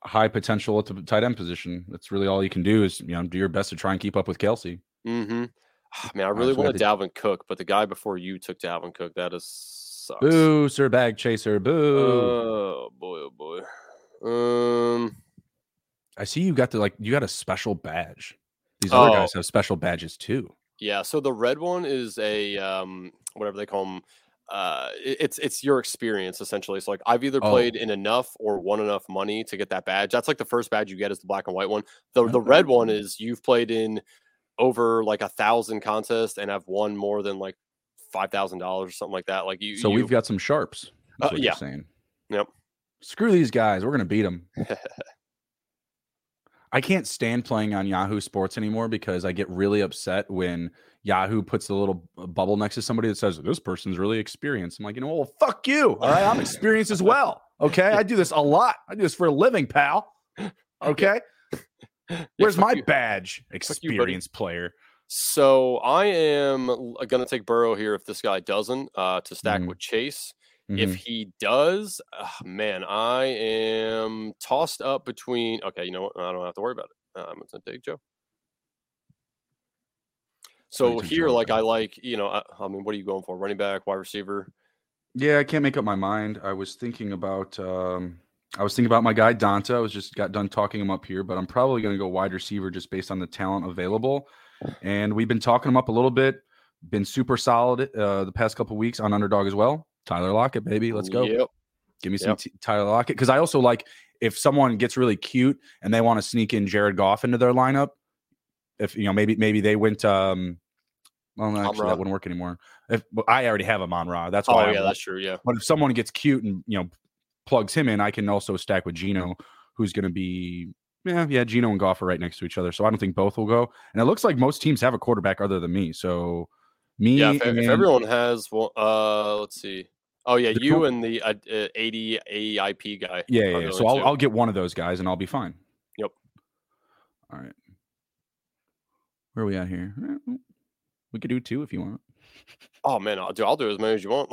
high potential at the tight end position. That's really all you can do is, do your best to try and keep up with Kelsey. Mm-hmm. Oh, man, I really wanted Dalvin Cook, but the guy before you took Dalvin Cook. That is sucks. Boo, Sir Bag Chaser. Boo. Oh boy. I see you got a special badge. These other guys have special badges too. Yeah. So the red one is a whatever they call them. It's your experience essentially. So I've either played in enough or won enough money to get that badge. That's the first badge you get is the black and white one. The red one is you've played in over 1,000 contests and have won more than $5,000 or something like that. We've got some sharps. That's what you're saying. Yep. Screw these guys. We're going to beat them. I can't stand playing on Yahoo Sports anymore because I get really upset when Yahoo puts a little bubble next to somebody that says, this person's really experienced. I'm well, fuck you. All right. I'm experienced as well. Okay. I do this a lot. I do this for a living, pal. Okay. Where's my badge? Experienced player. So I am going to take Burrow here if this guy doesn't to stack with Chase. If he does, I am tossed up between. Okay, you know what? I don't have to worry about it. I'm going to take Joe. So here, what are you going for? Running back, wide receiver? Yeah, I can't make up my mind. I was thinking about, my guy Donta. I was just got done talking him up here, but I'm probably going to go wide receiver just based on the talent available. And we've been talking him up a little bit. Been super solid the past couple weeks on Underdog as well. Tyler Lockett, baby. Let's go. Yep. Give me some Tyler Lockett. Because I also if someone gets really cute and they want to sneak in Jared Goff into their lineup, if maybe they went that wouldn't work anymore. If I already have him on Ra. That's why that's true. Yeah. But if someone gets cute and plugs him in, I can also stack with Geno, who's gonna be Geno and Goff are right next to each other. So I don't think both will go. And it looks like most teams have a quarterback other than me. So if everyone has one, let's see. Oh yeah, you and the 80 AIP guy. Yeah. So I'll get one of those guys and I'll be fine. Yep. All right. Where are we at here? We could do two if you want. Oh man, I'll do as many as you want.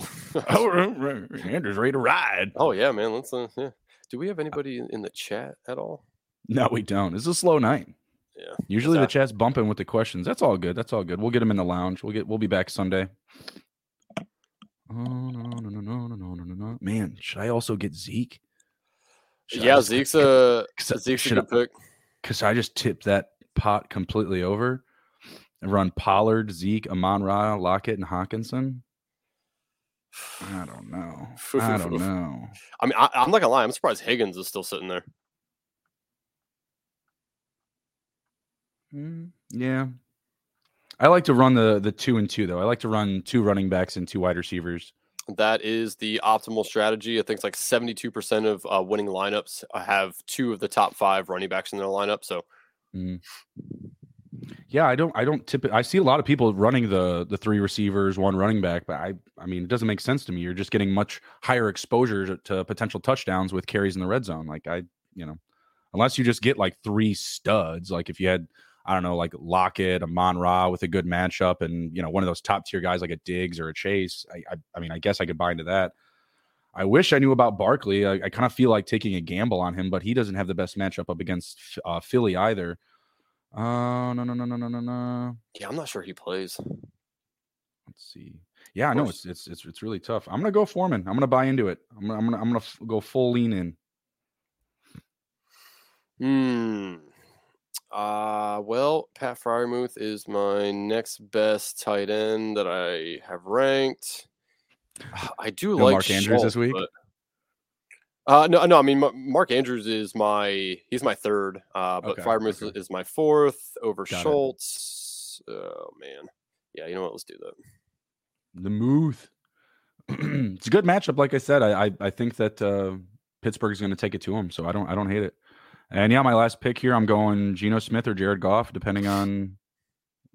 Andrew's ready to ride. Oh yeah, man. Let's. Do we have anybody in the chat at all? No, we don't. It's a slow night. Yeah. Usually the chat's bumping with the questions. That's all good. We'll get them in the lounge. We'll be back Sunday. Oh no. Man, should I also get Zeke? Zeke's a good pick. Because I just tipped that pot completely over and run Pollard, Zeke, Amon-Ra, Lockett, and Hawkinson. I don't know. I mean, I'm not gonna lie, I'm surprised Higgins is still sitting there. Yeah, I like to run the 2 and 2 though. I like to run 2 running backs and 2 wide receivers. That is the optimal strategy. I think it's 72% of winning lineups have 2 of the top 5 running backs in their lineup. So, yeah, I don't tip it. I see a lot of people running the 3 receivers, 1 running back, but I mean it doesn't make sense to me. You're just getting much higher exposure to potential touchdowns with carries in the red zone. Unless you just get 3 studs, if you had. I don't know, Lockett, Amon-Ra with a good matchup and, one of those top-tier guys like a Diggs or a Chase. I mean, I guess I could buy into that. I wish I knew about Barkley. I kind of feel like taking a gamble on him, but he doesn't have the best matchup up against Philly either. No. Yeah, I'm not sure he plays. Let's see. Yeah, I know it's really tough. I'm going to go Foreman. I'm going to buy into it. I'm going to go full lean in. Pat Freiermuth is my next best tight end that I have ranked. I do like Mark Andrews this week. No. I mean, Mark Andrews is he's my third. But Freiermuth is my fourth over Schultz. Oh man, yeah. You know what? Let's do that. The Muth. It's a good matchup. Like I said, I think that Pittsburgh is going to take it to him. So I don't hate it. And my last pick here, I'm going Geno Smith or Jared Goff, depending on,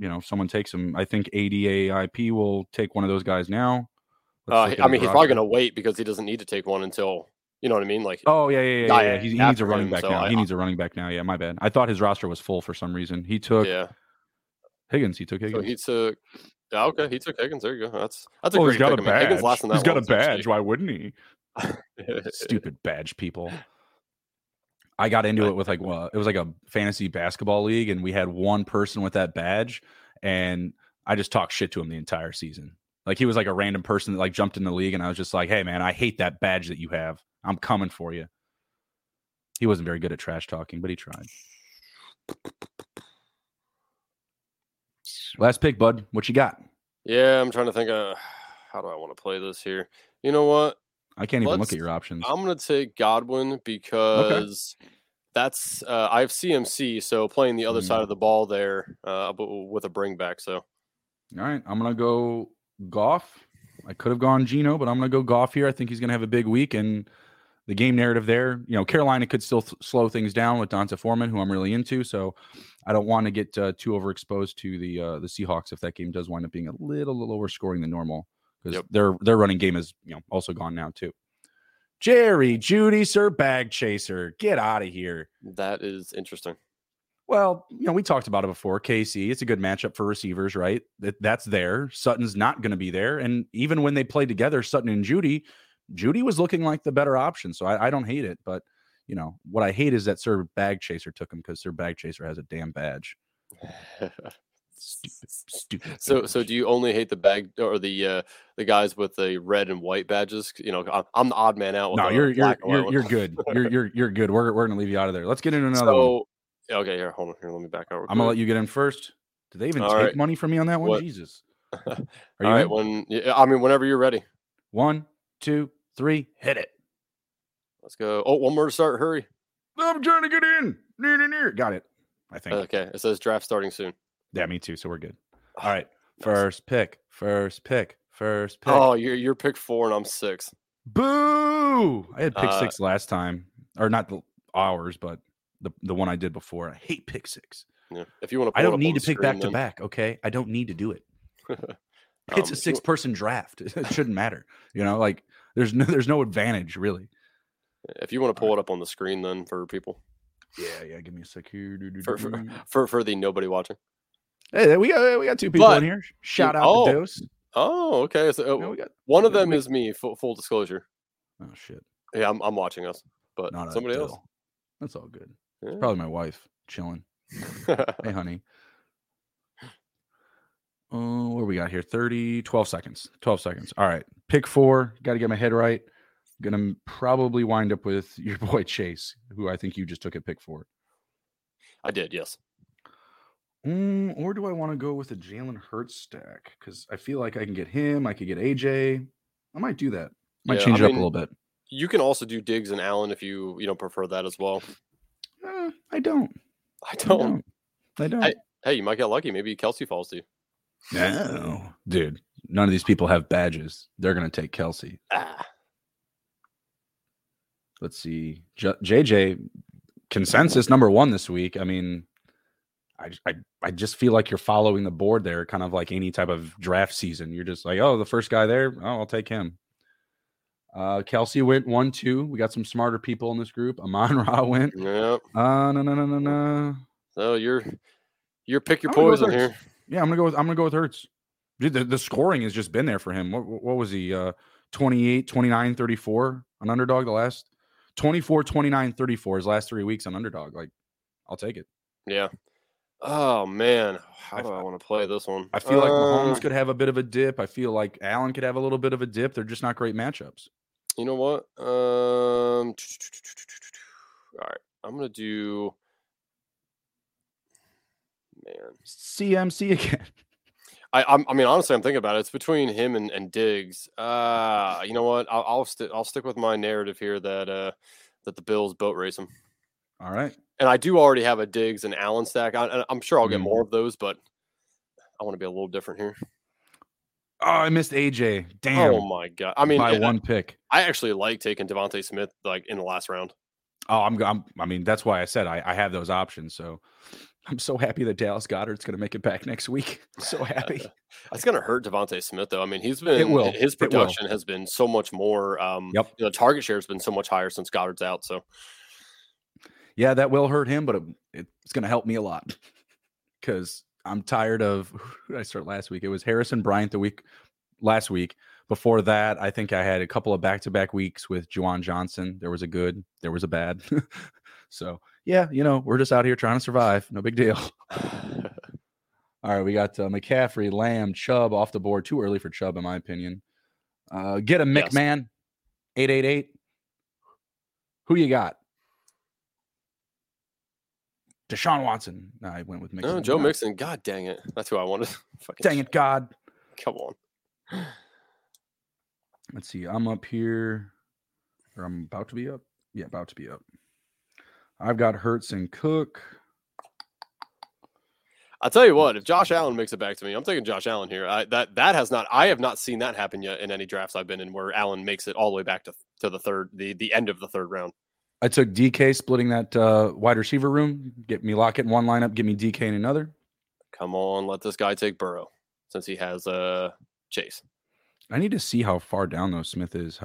if someone takes him. I think ADAIP will take one of those guys now. He's probably going to wait because he doesn't need to take one until, you know what I mean? Yeah. He needs a running back now. He needs a running back now. Yeah, my bad. I thought his roster was full for some reason. He took Higgins. He took Higgins. There you go. That's a great pick. Higgins lasting that long. He's got a badge. Why wouldn't he? Stupid badge people. I got into it with like, well, it was like a fantasy basketball league, and we had one person with that badge, and I just talked shit to him the entire season. Like, he was like a random person that like jumped in the league, and I was just like, hey man, I hate that badge that you have. I'm coming for you. He wasn't very good at trash talking, but he tried. Last pick, bud. What you got? Yeah, I'm trying to think of how do I want to play this here. You know what? I can't even look at your options. I'm going to take Godwin because that's I have CMC, so playing the other side of the ball there with a bring back. So, all right, I'm going to go Goff. I could have gone Geno, but I'm going to go Goff here. I think he's going to have a big week, and the game narrative there, you know, Carolina could still slow things down with Donta Foreman, who I'm really into. So, I don't want to get too overexposed to the Seahawks if that game does wind up being a little lower scoring than normal. Because their running game is, you know, also gone now too. Jerry Jeudy, Sir Bag Chaser, get out of here. That is interesting. Well, you know, we talked about it before. KC, it's a good matchup for receivers, right? That's there. Sutton's not going to be there, and even when they played together, Sutton and Jeudy was looking like the better option. So I don't hate it, but you know what I hate is that Sir Bag Chaser took him because Sir Bag Chaser has a damn badge. Stupid. So do you only hate the bag or the guys with the red and white badges? You know, I'm the odd man out. With you're good. You're good. We're gonna leave you out of there. Let's get into another one. Okay, here, hold on. Here, let me back out. I'm gonna let you get in first. Did they even take money from me on that one? What? Jesus. Are you all right? Whenever you're ready. 1, 2, 3, hit it. Let's go. Oh, one more to start. Hurry. I'm trying to get in. Near. Got it. I think. Okay. It says draft starting soon. Yeah, me too. So we're good. All right. First pick. Oh, you're pick 4 and I'm 6. Boo! I had pick 6 last time. Or not ours, but the one I did before. I hate pick 6. Yeah. If you want to, I don't need to pick back to back. Okay. I don't need to do it. It's a 6-person draft. It shouldn't matter. You know, like there's no advantage really. If you want to pull it up on the screen then for people. Yeah. Give me a sec here. For the nobody watching. Hey, we got 2 people in here. Shout out to Dose. Oh, okay. So one of them is me. Full disclosure. Oh shit. Yeah, I'm watching us, but not somebody else. That's all good. Yeah. It's probably my wife chilling. Hey, honey. Oh, what do we got here? 12 seconds. All right, pick 4. Got to get my head right. Gonna probably wind up with your boy Chase, who I think you just took at pick 4. I did, yes. Or do I want to go with a Jalen Hurts stack? Because I feel like I can get him. I could get AJ. I might do that. Change it up a little bit. You can also do Diggs and Allen if you prefer that as well. I don't. Hey, you might get lucky. Maybe Kelsey falls to you. No, dude. None of these people have badges. They're going to take Kelsey. Let's see. JJ, consensus number 1 this week. I mean... I just feel like you're following the board there, kind of like any type of draft season. You're just like, oh, the first guy there, oh, I'll take him. Kelsey went 1, 2. We got some smarter people in this group. Amon-Ra went. Yep. No. So you're pick your poison here. Yeah, I'm gonna go with Hurts. Dude, the scoring has just been there for him. What was he? 28, 29, 34 on underdog. The last 24, 29, 34 his last 3 weeks on underdog. Like, I'll take it. Yeah. Oh, man. How do I want to play this one? I feel like Mahomes could have a bit of a dip. I feel like Allen could have a little bit of a dip. They're just not great matchups. You know what? All right. I'm going to do... Man. CMC again. I mean, honestly, I'm thinking about it. It's between him and Diggs. You know what? I'll stick with my narrative here that the Bills boat race him. All right. And I do already have a Diggs and Allen stack. I'm sure I'll get more of those, but I want to be a little different here. Oh, I missed AJ. Damn. Oh, my God. I mean, by one pick. I actually like taking Devontae Smith like in the last round. Oh, I mean, that's why I said I have those options. So I'm so happy that Dallas Goddard's going to make it back next week. So happy. That's going to hurt Devontae Smith, though. I mean, his production has been so much more. You know, target share has been so much higher since Goddard's out. So. Yeah, that will hurt him, but it's going to help me a lot because I'm tired of – I start last week. It was Harrison Bryant the week last week. Before that, I think I had a couple of back-to-back weeks with Juwan Johnson. There was a good, there was a bad. So, yeah, you know, we're just out here trying to survive. No big deal. All right, we got McCaffrey, Lamb, Chubb off the board. Too early for Chubb, in my opinion. Get him, Mick, yes. Man. 888. Who you got? Deshaun Watson. No, I went with Mixon. No, Joe Mixon. God dang it. That's who I wanted. Dang it, God. Come on. Let's see. I'm up here. Or I'm about to be up. Yeah, about to be up. I've got Hurts and Cook. I'll tell you what, if Josh Allen makes it back to me, I'm taking Josh Allen here. I have not seen that happen yet in any drafts I've been in where Allen makes it all the way back to the third, the end of the third round. I took DK splitting that wide receiver room. Get me Lockett in one lineup, give me DK in another. Come on, let this guy take Burrow since he has Chase. I need to see how far down though Smith is.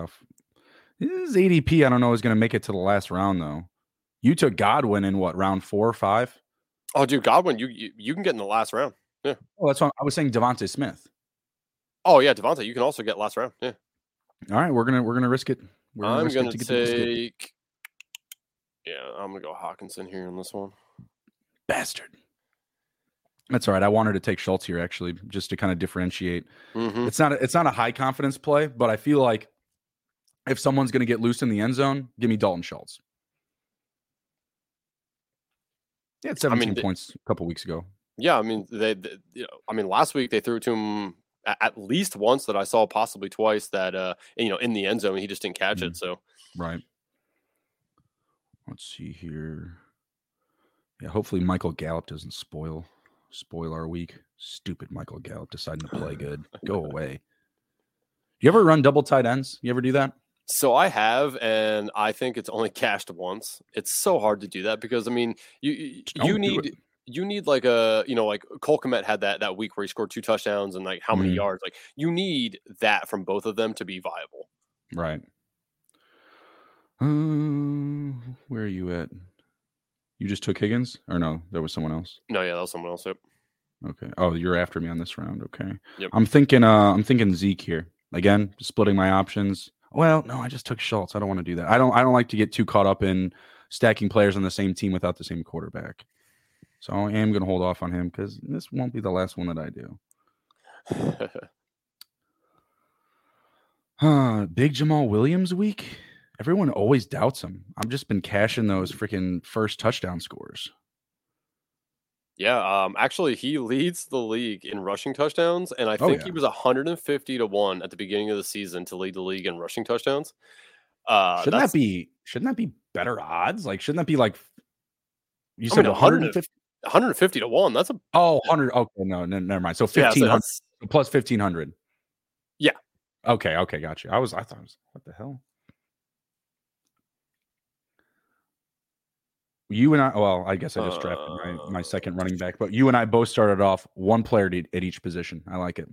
His ADP, I don't know, is going to make it to the last round though. You took Godwin in what, round 4 or 5? Oh, dude, Godwin, you can get in the last round. Yeah. Oh, that's what I was saying. Devontae Smith. Oh yeah, Devontae, you can also get last round. Yeah. All right, we're gonna risk it. I'm gonna go Hawkinson here in this one. Bastard. That's all right. I wanted to take Schultz here actually, just to kind of differentiate. Mm-hmm. It's not a high confidence play, but I feel like if someone's gonna get loose in the end zone, give me Dalton Schultz. Yeah, 17 points a couple weeks ago. Yeah, I mean, last week they threw it to him at least once that I saw, possibly twice that, in the end zone, he just didn't catch it. So, right. Let's see here. Yeah, hopefully Michael Gallup doesn't spoil our week. Stupid Michael Gallup deciding to play good. Go away. You ever run double tight ends? You ever do that? So I have, and I think it's only cashed once. It's so hard to do that because I mean, you need like a, like Cole Kmet had that week where he scored 2 touchdowns and like how many yards, like you need that from both of them to be viable. Right. Where are you at? You just took Higgins or no, there was someone else? No. Yeah, that was someone else. Yep. Okay. Oh, you're after me on this round. Okay. Yep. I'm thinking Zeke here again, splitting my options. Well, no, I just took Schultz. I don't want to do that. I don't like to get too caught up in stacking players on the same team without the same quarterback. So I am going to hold off on him because this won't be the last one that I do. Big Jamal Williams week? Everyone always doubts him. I've just been cashing those freaking first touchdown scores. Yeah, actually, he leads the league in rushing touchdowns, and I think he was 150-1 at the beginning of the season to lead the league in rushing touchdowns. Shouldn't that be better odds? Like, shouldn't that be like you said 150 to 1? That's a 100. Okay, no, never mind. So 1,500 plus 1,500. Yeah. Okay, got you. I thought what the hell. You and I, well, I guess I just drafted my second running back, but you and I both started off one player at each position. I like it.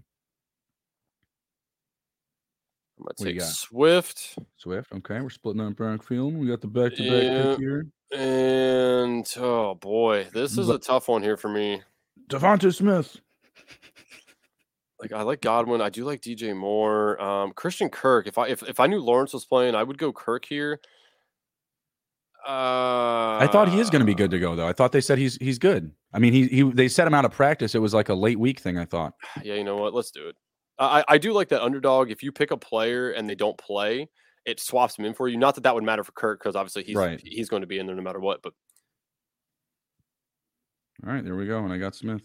I'm going to take Swift. Okay. We're splitting on backfield. We got the back-to-back pick here. And, oh, boy, this is a tough one here for me. Devonta Smith. Like, I like Godwin. I do like DJ Moore. Christian Kirk. If I knew Lawrence was playing, I would go Kirk here. I thought he is going to be good to go though. I thought they said he's good. I mean, they set him out of practice. It was like a late week thing. I thought. Yeah, you know what? Let's do it. I do like that underdog. If you pick a player and they don't play, it swaps them in for you. Not that would matter for Kirk because obviously he's going to be in there no matter what. But all right, there we go. And I got Smith.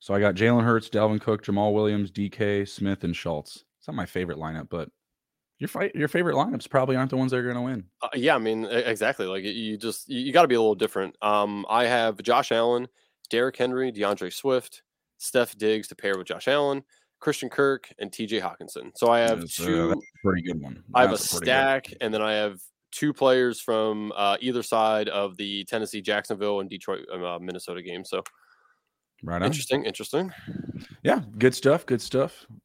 So I got Jalen Hurts, Dalvin Cook, Jamal Williams, DK, Smith, and Schultz. It's not my favorite lineup, but. Your favorite lineups probably aren't the ones that are going to win. Yeah, I mean, exactly. Like you got to be a little different. I have Josh Allen, Derrick Henry, DeAndre Swift, Steph Diggs to pair with Josh Allen, Christian Kirk, and TJ Hawkinson. So I have two. That's a pretty good one. I have a stack, and then I have two players from either side of the Tennessee, Jacksonville, and Detroit, Minnesota game. So. Right on. Interesting. Yeah, good stuff.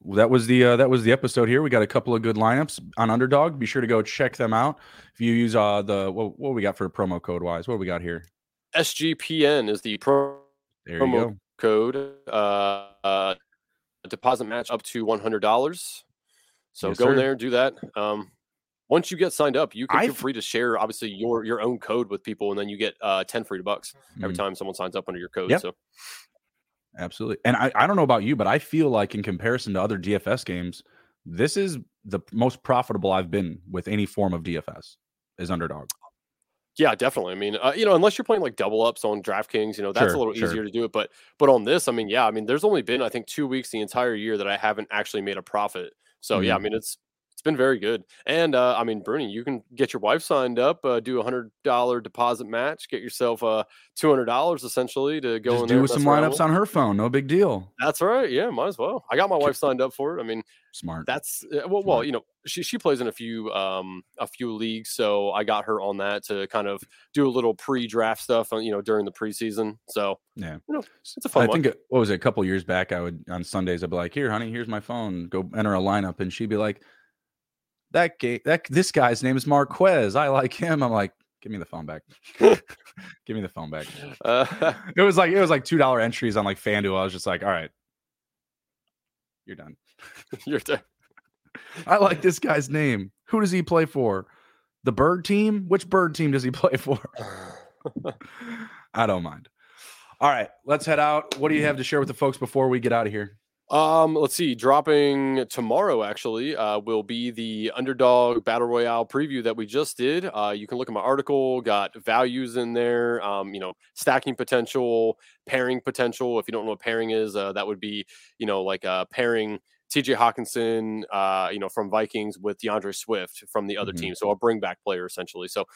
Well, that was the episode here. We got a couple of good lineups on Underdog. Be sure to go check them out. If you use the what we got for promo code wise, what do we got here? SGPN is the promo code. a deposit match up to $100. So yes, go in there and do that. Once you get signed up, you can feel free to share, obviously, your own code with people, and then you get 10 free bucks every time someone signs up under your code. Yep. So absolutely. And I don't know about you, but I feel like in comparison to other DFS games, this is the most profitable I've been with any form of DFS is Underdog. Yeah, definitely. I mean, unless you're playing like double ups on DraftKings, that's a little easier to do it. But on this, there's only been, I think, 2 weeks the entire year that I haven't actually made a profit. So yeah, it's been very good. And Bruni, you can get your wife signed up, do $100 deposit match, get yourself $200 essentially to go in there. Just do some lineups on her phone, no big deal. That's right. Yeah, might as well. I got my wife signed up for it. Smart. That's well, she plays in a few leagues, so I got her on that to kind of do a little pre-draft stuff, during the preseason. So yeah, it's a fun. I think a couple years back, I would on Sundays I'd be like, "Here, honey, here's my phone. Go enter a lineup," and she'd be like, "This guy's name is Marquez. I like him." I'm like, "Give me the phone back. Give me the phone back." It was like $2 entries on like FanDuel. I was just like, "All right, you're done." Your turn. I like this guy's name. Who does he play for? The bird team? Which bird team does he play for? I don't mind. All right, let's head out. What do you have to share with the folks before we get out of here? Let's see. Dropping tomorrow, actually, will be the Underdog Battle Royale preview that we just did. You can look at my article. Got values in there. Stacking potential, pairing potential. If you don't know what pairing is, that would be pairing TJ Hawkinson, from Vikings with DeAndre Swift from the other team. So I'll bring back player essentially. So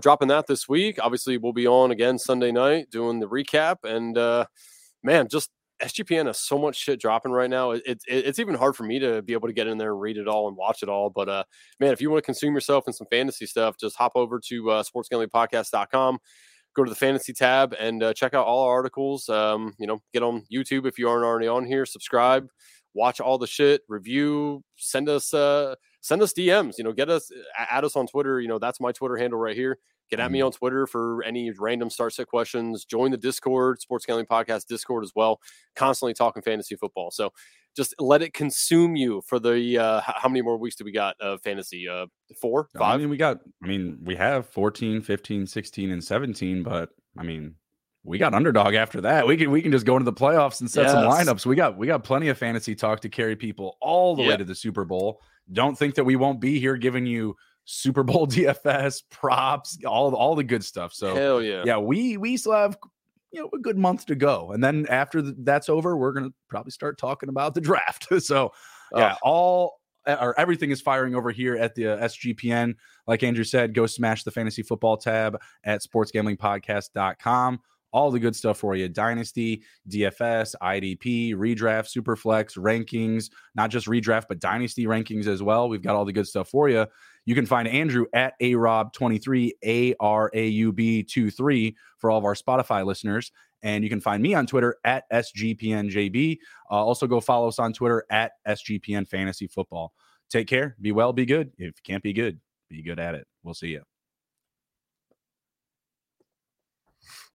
dropping that this week. Obviously, we'll be on again Sunday night doing the recap. And just SGPN has so much shit dropping right now. It's even hard for me to be able to get in there and read it all and watch it all. But if you want to consume yourself in some fantasy stuff, just hop over to sportsgamblingpodcast.com. Go to the fantasy tab and check out all our articles. Get on YouTube if you aren't already on here. Subscribe. Watch all the shit, review, send us DMs, add us on Twitter. That's my Twitter handle right here. Get at me on Twitter for any random start set questions. Join the Discord, Sports Gambling Podcast Discord as well. Constantly talking fantasy football. So just let it consume you for the, how many more weeks do we got of fantasy? 4, 5? We have 14, 15, 16, and 17, but we got Underdog after that. We can just go into the playoffs and set some lineups. We got plenty of fantasy talk to carry people all the way to the Super Bowl. Don't think that we won't be here giving you Super Bowl DFS props, all the good stuff. So hell yeah. Yeah, we still have a good month to go. And then after that's over, we're going to probably start talking about the draft. So yeah, everything is firing over here at the SGPN. Like Andrew said, go smash the fantasy football tab at sportsgamblingpodcast.com. All the good stuff for you. Dynasty, DFS, IDP, redraft, superflex, rankings, not just redraft, but dynasty rankings as well. We've got all the good stuff for you. You can find Andrew at ARAUB23, ARAUB23 for all of our Spotify listeners. And you can find me on Twitter at SGPNJB. Also go follow us on Twitter at SGPN Fantasy Football. Take care. Be well, be good. If you can't be good at it. We'll see you.